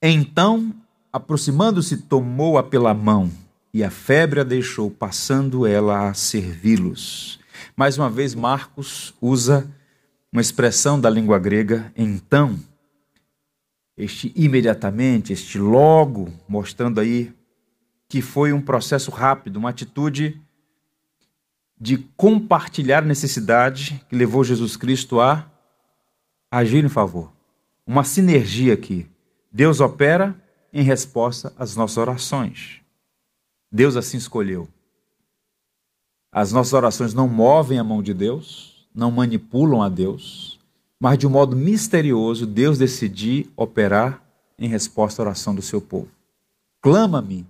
Então, aproximando-se, tomou-a pela mão e a febre a deixou, passando ela a servi-los. Mais uma vez, Marcos usa uma expressão da língua grega, então, este imediatamente, este logo, mostrando aí que foi um processo rápido, uma atitude de compartilhar a necessidade que levou Jesus Cristo a agir em favor. Uma sinergia aqui. Deus opera em resposta às nossas orações. Deus assim escolheu. As nossas orações não movem a mão de Deus, não manipulam a Deus, mas de um modo misterioso Deus decidiu operar em resposta à oração do seu povo. Clama-me.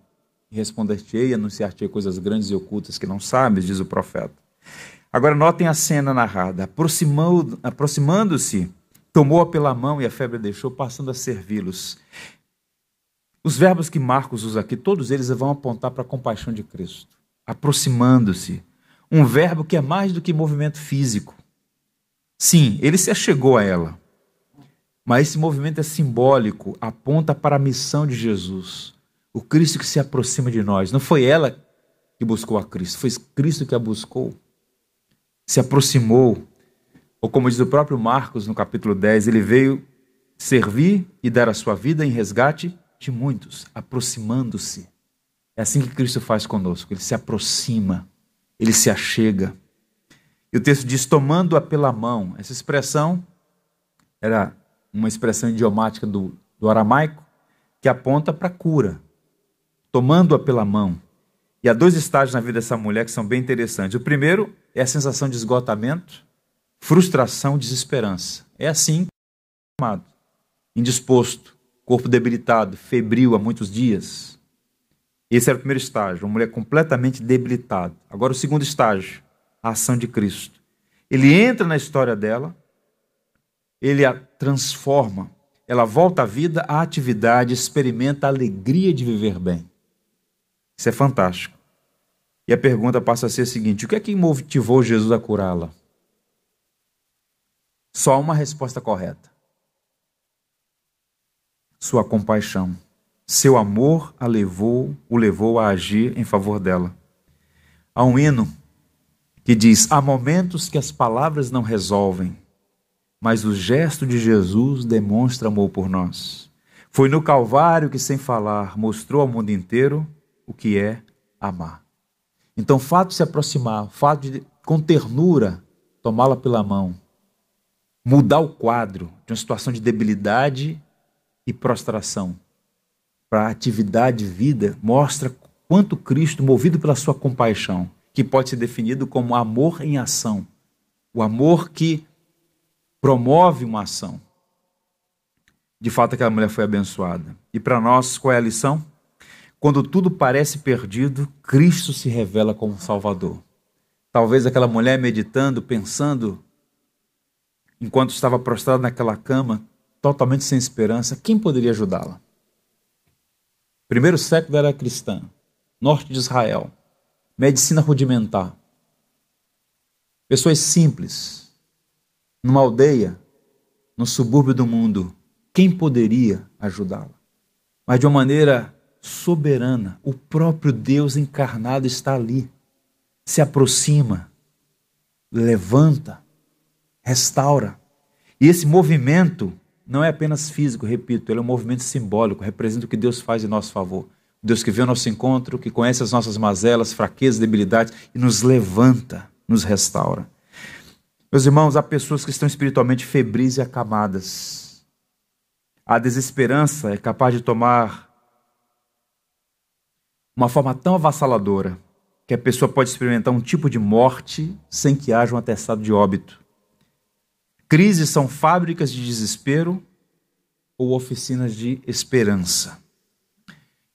Responder-te-ei e anunciar-te-ei coisas grandes e ocultas que não sabes, diz o profeta. Agora notem a cena narrada. Aproximando-se, tomou-a pela mão e a febre a deixou, passando a servi-los. Os verbos que Marcos usa aqui, todos eles vão apontar para a compaixão de Cristo. Aproximando-se, um verbo que é mais do que movimento físico. Sim, ele se achegou a ela, mas esse movimento é simbólico, aponta para a missão de Jesus. O Cristo que se aproxima de nós. Não foi ela que buscou a Cristo, foi Cristo que a buscou. Se aproximou. Ou como diz o próprio Marcos no capítulo dez, ele veio servir e dar a sua vida em resgate de muitos, aproximando-se. É assim que Cristo faz conosco, ele se aproxima, ele se achega. E o texto diz, tomando-a pela mão. Essa expressão era uma expressão idiomática do, do aramaico que aponta para a cura. Tomando-a pela mão. E há dois estágios na vida dessa mulher que são bem interessantes. O primeiro é a sensação de esgotamento, frustração, desesperança. É assim que é chamado, indisposto, corpo debilitado, febril há muitos dias. Esse era o primeiro estágio, uma mulher completamente debilitada. Agora o segundo estágio, a ação de Cristo. Ele entra na história dela, ele a transforma, ela volta à vida, à atividade, experimenta a alegria de viver bem. Isso é fantástico. E a pergunta passa a ser a seguinte, o que é que motivou Jesus a curá-la? Só há uma resposta correta. Sua compaixão. Seu amor a levou, o levou a agir em favor dela. Há um hino que diz, há momentos que as palavras não resolvem, mas o gesto de Jesus demonstra amor por nós. Foi no Calvário que, sem falar, mostrou ao mundo inteiro o que é amar. Então, o fato de se aproximar, o fato de, com ternura, tomá-la pela mão, mudar o quadro de uma situação de debilidade e prostração para a atividade de vida, mostra quanto Cristo, movido pela sua compaixão, que pode ser definido como amor em ação, o amor que promove uma ação. De fato, aquela mulher foi abençoada. E para nós, qual é a lição? Quando tudo parece perdido, Cristo se revela como Salvador. Talvez aquela mulher meditando, pensando, enquanto estava prostrada naquela cama, totalmente sem esperança, quem poderia ajudá-la? Primeiro século era cristã, norte de Israel, medicina rudimentar, pessoas simples, numa aldeia, no subúrbio do mundo, quem poderia ajudá-la? mas de uma maneira soberana. O próprio Deus encarnado está ali, se aproxima, levanta, restaura. E esse movimento não é apenas físico, repito, ele é um movimento simbólico, representa o que Deus faz em nosso favor. Deus que vê o nosso encontro, que conhece as nossas mazelas, fraquezas, debilidades e nos levanta, nos restaura. Meus irmãos, há pessoas que estão espiritualmente febris e acamadas. A desesperança é capaz de tomar uma forma tão avassaladora que a pessoa pode experimentar um tipo de morte sem que haja um atestado de óbito. Crises são fábricas de desespero ou oficinas de esperança.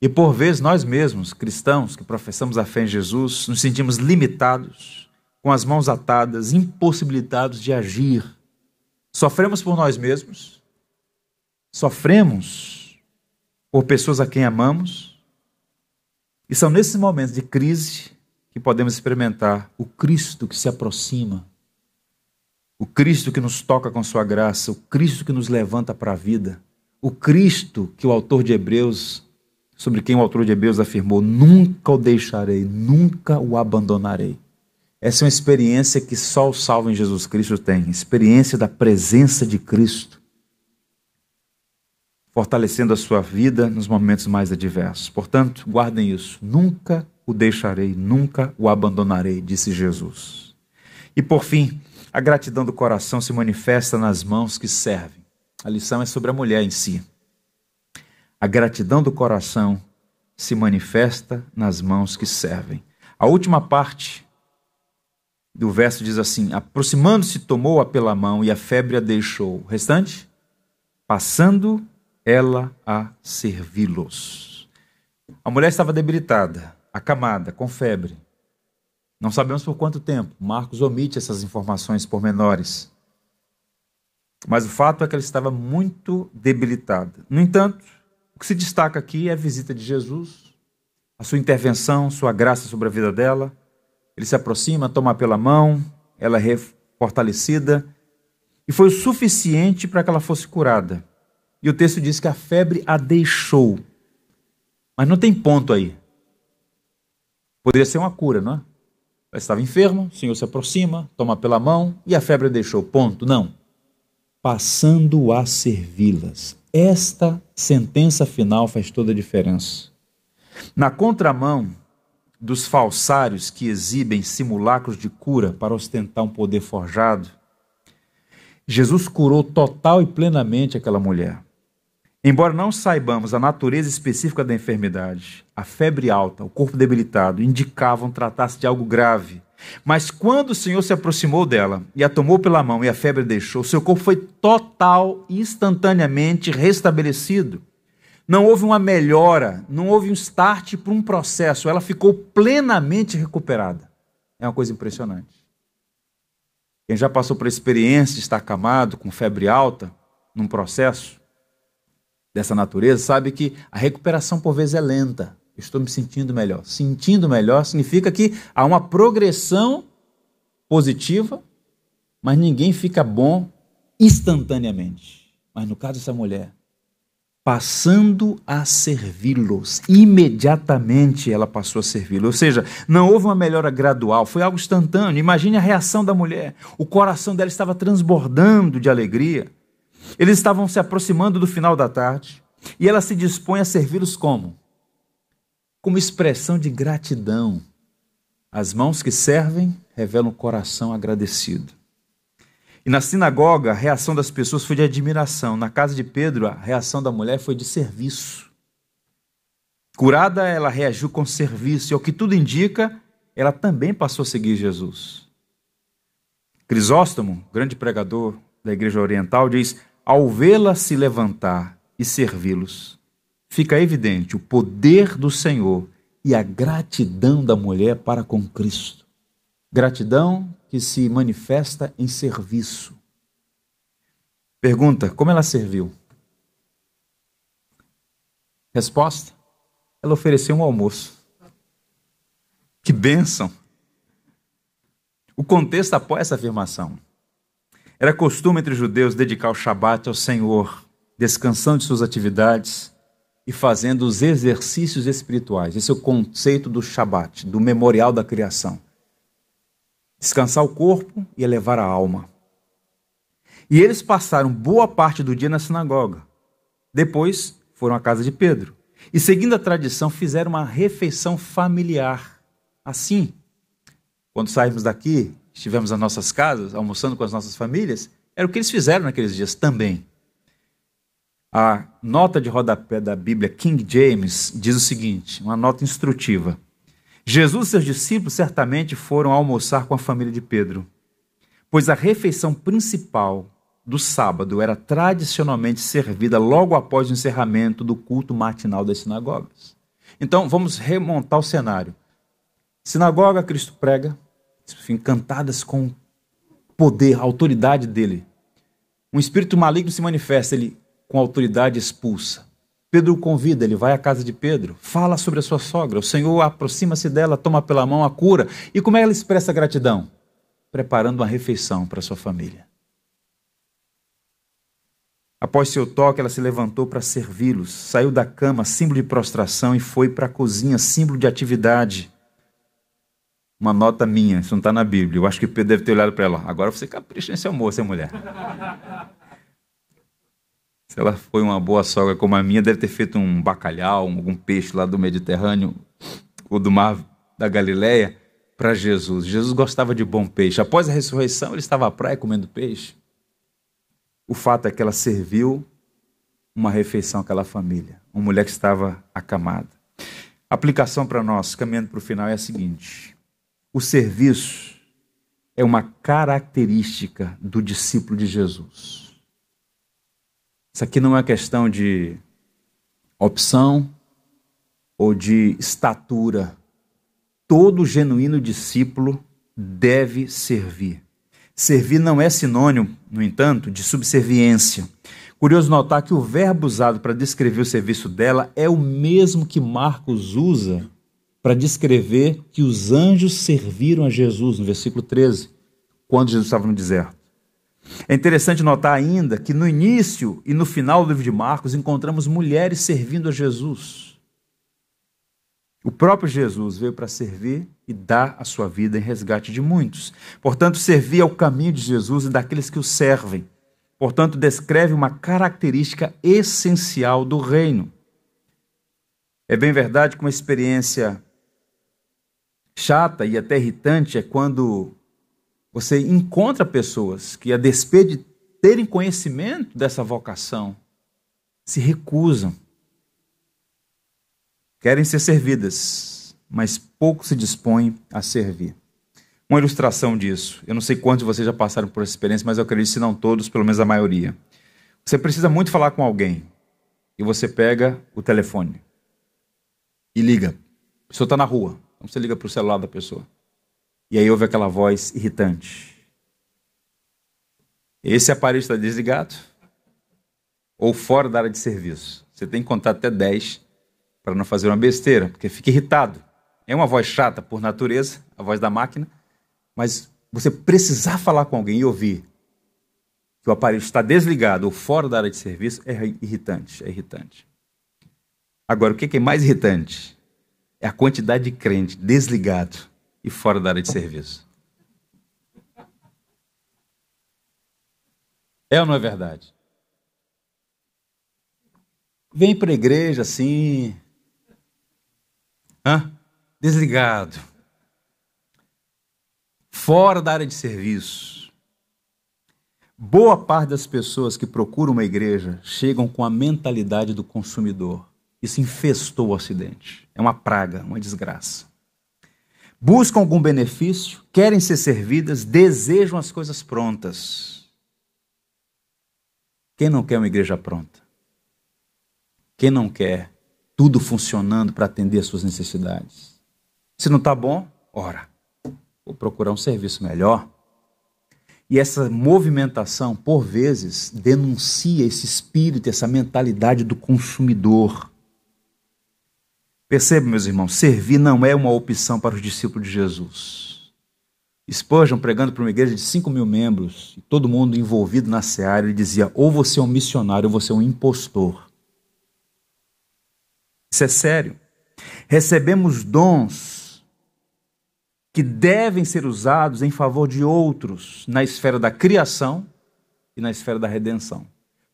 E por vezes nós mesmos, cristãos, que professamos a fé em Jesus, nos sentimos limitados, com as mãos atadas, impossibilitados de agir. Sofremos por nós mesmos, sofremos por pessoas a quem amamos, e são nesses momentos de crise que podemos experimentar o Cristo que se aproxima, o Cristo que nos toca com sua graça, o Cristo que nos levanta para a vida, o Cristo que o autor de Hebreus, sobre quem o autor de Hebreus afirmou, nunca o deixarei, nunca o abandonarei. Essa é uma experiência que só o salvo em Jesus Cristo tem, experiência da presença de Cristo, fortalecendo a sua vida nos momentos mais adversos. Portanto, guardem isso, nunca o deixarei, nunca o abandonarei, disse Jesus. E por fim, a gratidão do coração se manifesta nas mãos que servem. A lição é sobre a mulher em si. A gratidão do coração se manifesta nas mãos que servem. A última parte do verso diz assim: aproximando-se, tomou-a pela mão e a febre a deixou. O restante? Passando ela a servi-los. A mulher estava debilitada, acamada, com febre. Não sabemos por quanto tempo. Marcos omite essas informações pormenores. Mas o fato é que ela estava muito debilitada. No entanto, o que se destaca aqui é a visita de Jesus, a sua intervenção, sua graça sobre a vida dela. Ele se aproxima, toma pela mão, ela é fortalecida. E foi o suficiente para que ela fosse curada. E o texto diz que a febre a deixou. Mas não tem ponto aí. Poderia ser uma cura, não é? Ela estava enferma, o Senhor se aproxima, toma pela mão e a febre deixou. Ponto. Não. Passando a servi-las. Esta sentença final faz toda a diferença. Na contramão dos falsários que exibem simulacros de cura para ostentar um poder forjado, Jesus curou total e plenamente aquela mulher. Embora não saibamos a natureza específica da enfermidade, a febre alta, o corpo debilitado, indicavam tratar-se de algo grave. Mas quando o Senhor se aproximou dela e a tomou pela mão e a febre deixou, seu corpo foi total e instantaneamente restabelecido. Não houve uma melhora, não houve um start para um processo, ela ficou plenamente recuperada. É uma coisa impressionante. Quem já passou por a experiência de estar acamado com febre alta num processo dessa natureza, sabe que a recuperação por vezes é lenta. Estou me sentindo melhor. Sentindo melhor significa que há uma progressão positiva, mas ninguém fica bom instantaneamente. Mas no caso dessa mulher, passando a servi-los, imediatamente ela passou a servi-los. Ou seja, não houve uma melhora gradual, foi algo instantâneo. Imagine a reação da mulher. O coração dela estava transbordando de alegria. Eles estavam se aproximando do final da tarde e ela se dispõe a servi-los como? Como expressão de gratidão. As mãos que servem revelam o coração agradecido. E na sinagoga, a reação das pessoas foi de admiração. Na casa de Pedro, a reação da mulher foi de serviço. Curada, ela reagiu com serviço e, ao que tudo indica, ela também passou a seguir Jesus. Crisóstomo, grande pregador da Igreja Oriental, diz: ao vê-la se levantar e servi-los, fica evidente o poder do Senhor e a gratidão da mulher para com Cristo. Gratidão que se manifesta em serviço. Pergunta: como ela serviu? Resposta: ela ofereceu um almoço. Que bênção! O contexto apoia essa afirmação. Era costume entre os judeus dedicar o Shabbat ao Senhor, descansando de suas atividades e fazendo os exercícios espirituais. Esse é o conceito do Shabbat, do memorial da criação. Descansar o corpo e elevar a alma. E eles passaram boa parte do dia na sinagoga. Depois foram à casa de Pedro. E seguindo a tradição, fizeram uma refeição familiar. Assim, quando saímos daqui, estivemos nas nossas casas, almoçando com as nossas famílias, era o que eles fizeram naqueles dias também. A nota de rodapé da Bíblia King James diz o seguinte, uma nota instrutiva. Jesus e seus discípulos certamente foram almoçar com a família de Pedro, pois a refeição principal do sábado era tradicionalmente servida logo após o encerramento do culto matinal das sinagogas. Então, vamos remontar o cenário. Sinagoga, Cristo prega, encantadas com o poder, a autoridade dele. Um espírito maligno se manifesta, ele com autoridade expulsa. Pedro o convida, ele vai à casa de Pedro, fala sobre a sua sogra, o Senhor aproxima-se dela, toma pela mão, a cura. E como é que ela expressa gratidão? Preparando uma refeição para sua família. Após seu toque, ela se levantou para servi-los, saiu da cama, símbolo de prostração, e foi para a cozinha, símbolo de atividade. Uma nota minha, isso não está na Bíblia, eu acho que Pedro deve ter olhado para ela, agora você capricha nesse almoço, hein, mulher? Se ela foi uma boa sogra como a minha, deve ter feito um bacalhau, algum peixe lá do Mediterrâneo, ou do mar da Galiléia, para Jesus. Jesus gostava de bom peixe. Após a ressurreição, ele estava à praia comendo peixe. O fato é que ela serviu uma refeição àquela família, uma mulher que estava acamada. A aplicação para nós, caminhando para o final, é a seguinte. O serviço é uma característica do discípulo de Jesus. Isso aqui não é questão de opção ou de estatura. Todo genuíno discípulo deve servir. Servir não é sinônimo, no entanto, de subserviência. Curioso notar que o verbo usado para descrever o serviço dela é o mesmo que Marcos usa para descrever que os anjos serviram a Jesus, no versículo treze, quando Jesus estava no deserto. É interessante notar ainda que no início e no final do livro de Marcos encontramos mulheres servindo a Jesus. O próprio Jesus veio para servir e dar a sua vida em resgate de muitos. Portanto, servir é o caminho de Jesus e daqueles que o servem. Portanto, descreve uma característica essencial do reino. É bem verdade que uma experiência chata e até irritante é quando você encontra pessoas que, a despeito de terem conhecimento dessa vocação, se recusam. Querem ser servidas, mas pouco se dispõem a servir. Uma ilustração disso. Eu não sei quantos de vocês já passaram por essa experiência, mas eu acredito, se não todos, pelo menos a maioria. Você precisa muito falar com alguém e você pega o telefone e liga. A pessoa está na rua, então você liga para o celular da pessoa. E aí ouve aquela voz irritante. Esse aparelho está desligado ou fora da área de serviço. Você tem que contar até dez para não fazer uma besteira, porque fica irritado. É uma voz chata por natureza, a voz da máquina, mas você precisar falar com alguém e ouvir que o aparelho está desligado ou fora da área de serviço é irritante, é irritante. Agora, o que é mais irritante? É a quantidade de crente desligado e fora da área de serviço. É ou não é verdade? Vem para a igreja assim... Hã? Desligado. Fora da área de serviço. Boa parte das pessoas que procuram uma igreja chegam com a mentalidade do consumidor. Isso infestou o Ocidente. É uma praga, uma desgraça. Buscam algum benefício, querem ser servidas, desejam as coisas prontas. Quem não quer uma igreja pronta? Quem não quer tudo funcionando para atender às suas necessidades? Se não está bom, ora, vou procurar um serviço melhor. E essa movimentação, por vezes, denuncia esse espírito, essa mentalidade do consumidor. Percebam, meus irmãos, servir não é uma opção para os discípulos de Jesus. Spurgeon, pregando para uma igreja de cinco mil membros, e todo mundo envolvido na seara, ele dizia, ou você é um missionário ou você é um impostor. Isso é sério. Recebemos dons que devem ser usados em favor de outros na esfera da criação e na esfera da redenção.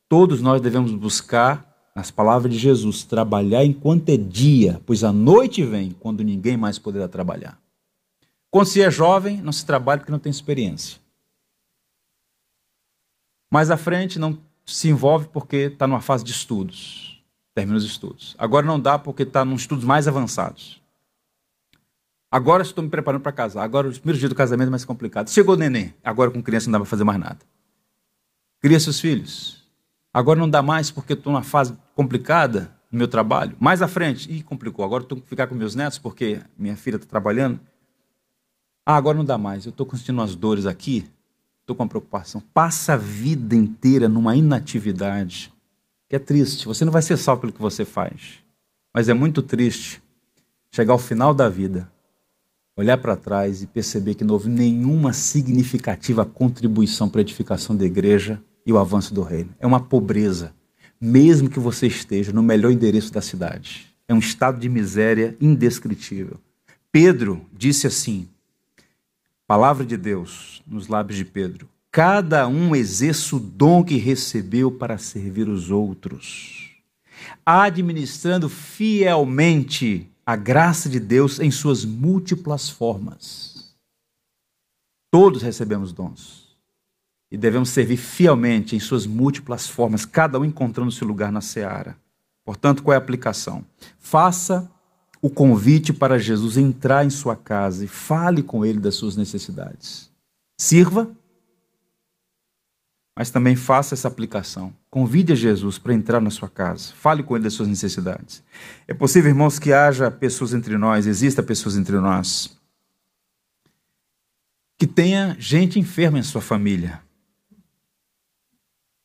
Todos nós devemos buscar, nas palavras de Jesus, trabalhar enquanto é dia, pois a noite vem, quando ninguém mais poderá trabalhar. Quando se é jovem, não se trabalha porque não tem experiência. Mais à frente, não se envolve porque está numa fase de estudos, termina os estudos. Agora não dá porque está em estudos mais avançados. Agora estou me preparando para casar. Agora, os primeiros dias do casamento é mais complicado. Chegou o neném, agora com criança não dá para fazer mais nada. Cria seus filhos. Agora não dá mais porque estou numa fase complicada no meu trabalho. Mais à frente, ih, complicou. Agora estou que ficar com meus netos porque minha filha está trabalhando. Ah, agora não dá mais, eu estou sentindo as dores aqui, estou com uma preocupação. Passa a vida inteira numa inatividade, que é triste. Você não vai ser salvo pelo que você faz, mas é muito triste chegar ao final da vida, olhar para trás e perceber que não houve nenhuma significativa contribuição para a edificação da igreja e o avanço do reino. É uma pobreza, mesmo que você esteja no melhor endereço da cidade. É um estado de miséria indescritível. Pedro disse assim, palavra de Deus nos lábios de Pedro. Cada um exerça o dom que recebeu para servir os outros, administrando fielmente a graça de Deus em suas múltiplas formas. Todos recebemos dons e devemos servir fielmente em suas múltiplas formas, cada um encontrando seu lugar na seara. Portanto, qual é a aplicação? Faça o convite para Jesus entrar em sua casa e fale com ele das suas necessidades. Sirva, mas também faça essa aplicação. Convide a Jesus para entrar na sua casa. Fale com ele das suas necessidades. É possível, irmãos, que haja pessoas entre nós, exista pessoas entre nós, que tenha gente enferma em sua família.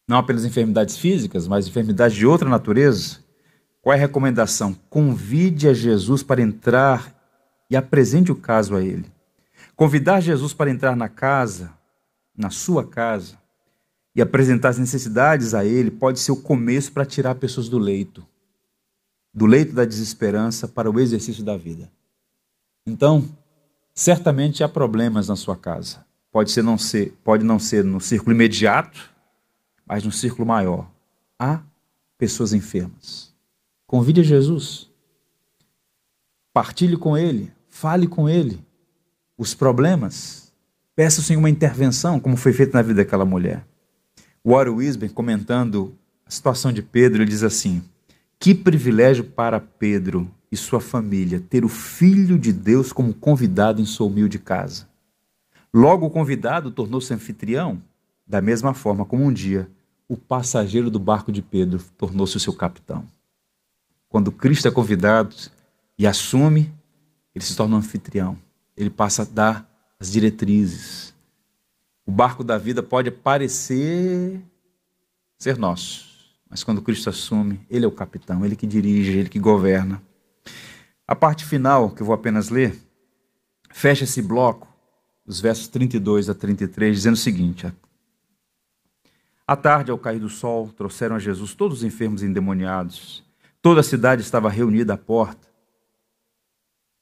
Não apenas enfermidades físicas, mas enfermidades de outra natureza. Qual é a recomendação? Convide a Jesus para entrar e apresente o caso a ele. Convidar Jesus para entrar na casa, na sua casa, e apresentar as necessidades a ele pode ser o começo para tirar pessoas do leito, do leito da desesperança para o exercício da vida. Então, certamente há problemas na sua casa. Pode ser não ser, pode não ser no círculo imediato, mas no círculo maior. Há pessoas enfermas. Convide a Jesus, partilhe com ele, fale com ele os problemas, peça ao Senhor uma intervenção, como foi feito na vida daquela mulher. Warren Wiseman, comentando a situação de Pedro, ele diz assim, que privilégio para Pedro e sua família ter o Filho de Deus como convidado em sua humilde casa. Logo o convidado tornou-se anfitrião, da mesma forma como um dia o passageiro do barco de Pedro tornou-se o seu capitão. Quando Cristo é convidado e assume, ele se torna um anfitrião. Ele passa a dar as diretrizes. O barco da vida pode parecer ser nosso, mas quando Cristo assume, ele é o capitão, ele que dirige, ele que governa. A parte final, que eu vou apenas ler, fecha esse bloco, os versos trinta e dois a trinta e três, dizendo o seguinte. À tarde, ao cair do sol, trouxeram a Jesus todos os enfermos e endemoniados. Toda a cidade estava reunida à porta.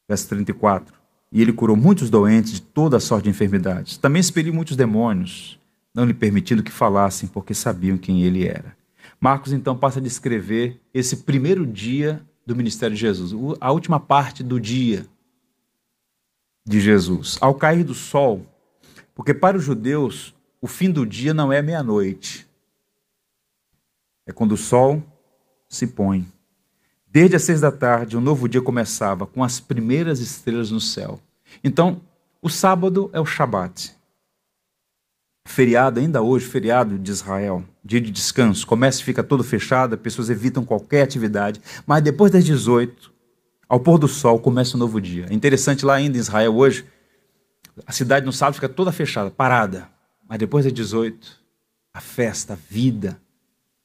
Verso trinta e quatro. E ele curou muitos doentes de toda a sorte de enfermidades. Também expeliu muitos demônios, não lhe permitindo que falassem, porque sabiam quem ele era. Marcos, então, passa a descrever esse primeiro dia do ministério de Jesus, a última parte do dia de Jesus. Ao cair do sol, porque para os judeus, o fim do dia não é meia-noite. É quando o sol se põe. Desde as seis da tarde, um novo dia começava com as primeiras estrelas no céu. Então, o sábado é o Shabbat. Feriado, ainda hoje, feriado de Israel, dia de descanso. Comércio fica todo fechado, pessoas evitam qualquer atividade. Mas depois das dezoito, ao pôr do sol, começa um novo dia. É interessante, lá ainda em Israel hoje, a cidade no sábado fica toda fechada, parada. Mas depois das dezoito, a festa, a vida.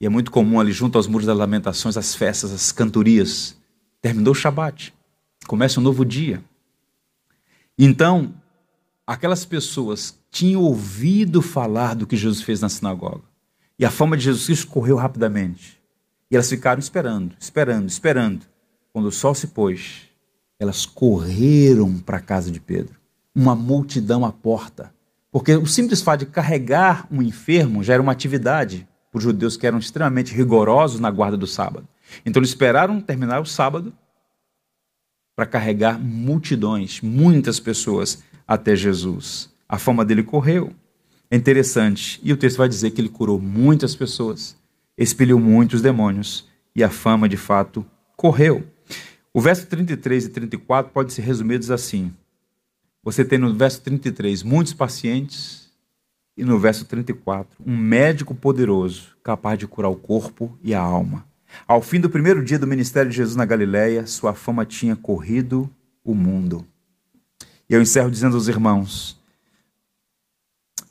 E é muito comum ali, junto aos muros das lamentações, as festas, as cantorias. Terminou o Shabat, começa um novo dia. Então, aquelas pessoas tinham ouvido falar do que Jesus fez na sinagoga. E a fama de Jesus correu rapidamente. E elas ficaram esperando, esperando, esperando. Quando o sol se pôs, elas correram para a casa de Pedro. Uma multidão à porta. Porque o simples fato de carregar um enfermo já era uma atividade para os judeus que eram extremamente rigorosos na guarda do sábado. Então eles esperaram terminar o sábado para carregar multidões, muitas pessoas até Jesus. A fama dele correu. É interessante. E o texto vai dizer que ele curou muitas pessoas, expeliu muitos demônios e a fama de fato correu. O verso trinta e três e trinta e quatro podem ser resumidos assim. Você tem no verso trinta e três muitos pacientes e no verso trinta e quatro um médico poderoso capaz de curar o corpo e a alma. Ao fim do primeiro dia do ministério de Jesus na Galiléia, sua fama tinha corrido o mundo. E eu encerro dizendo aos irmãos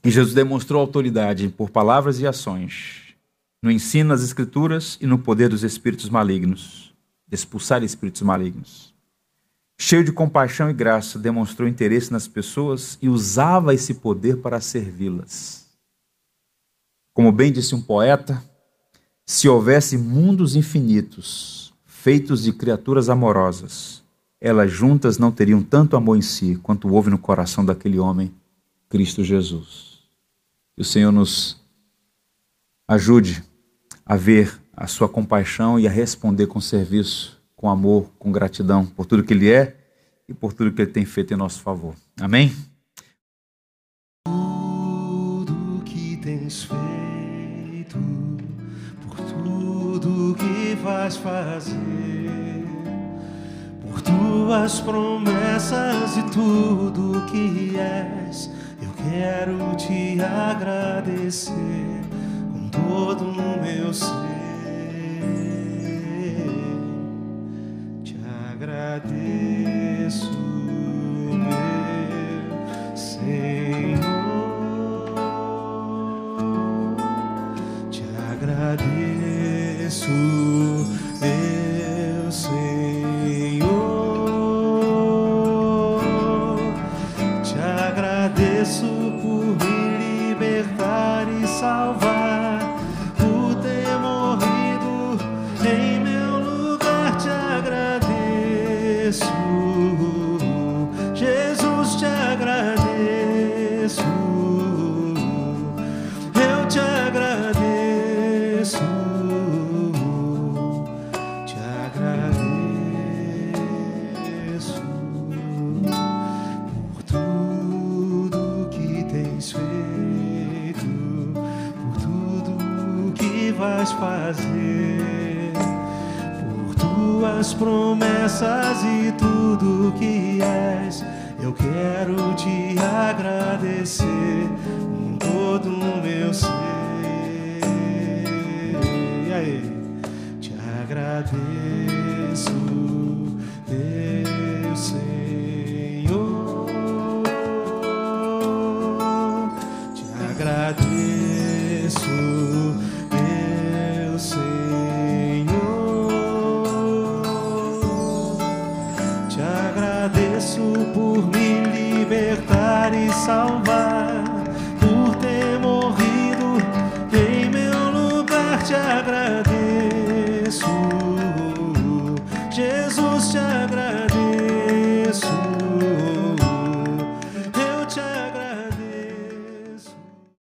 que Jesus demonstrou autoridade por palavras e ações no ensino das Escrituras e no poder dos espíritos malignos, de expulsar espíritos malignos. Cheio de compaixão e graça, demonstrou interesse nas pessoas e usava esse poder para servi-las. Como bem disse um poeta, se houvesse mundos infinitos, feitos de criaturas amorosas, elas juntas não teriam tanto amor em si quanto houve no coração daquele homem, Cristo Jesus. Que o Senhor nos ajude a ver a sua compaixão e a responder com serviço, com amor, com gratidão por tudo que Ele é e por tudo que Ele tem feito em nosso favor. Amém? Tudo que tens feito, por tudo que vais fazer, por tuas promessas e tudo que és, quero te agradecer com todo o meu ser. Te agradeço, meu Senhor. Te agradeço, meu Senhor. Te agradeço por me libertar e salvar, por ter morrido em meu lugar, te agradeço, Jesus, te agradeço, eu te agradeço, te agradeço por tudo feito, por tudo que vais fazer, por tuas promessas e tudo que és, eu quero te agradecer com todo o meu ser. E aí, te agradeço, meu Senhor. Te agradeço, meu Senhor. Te agradeço por me libertar e salvar, por ter morrido em meu lugar, te agradeço.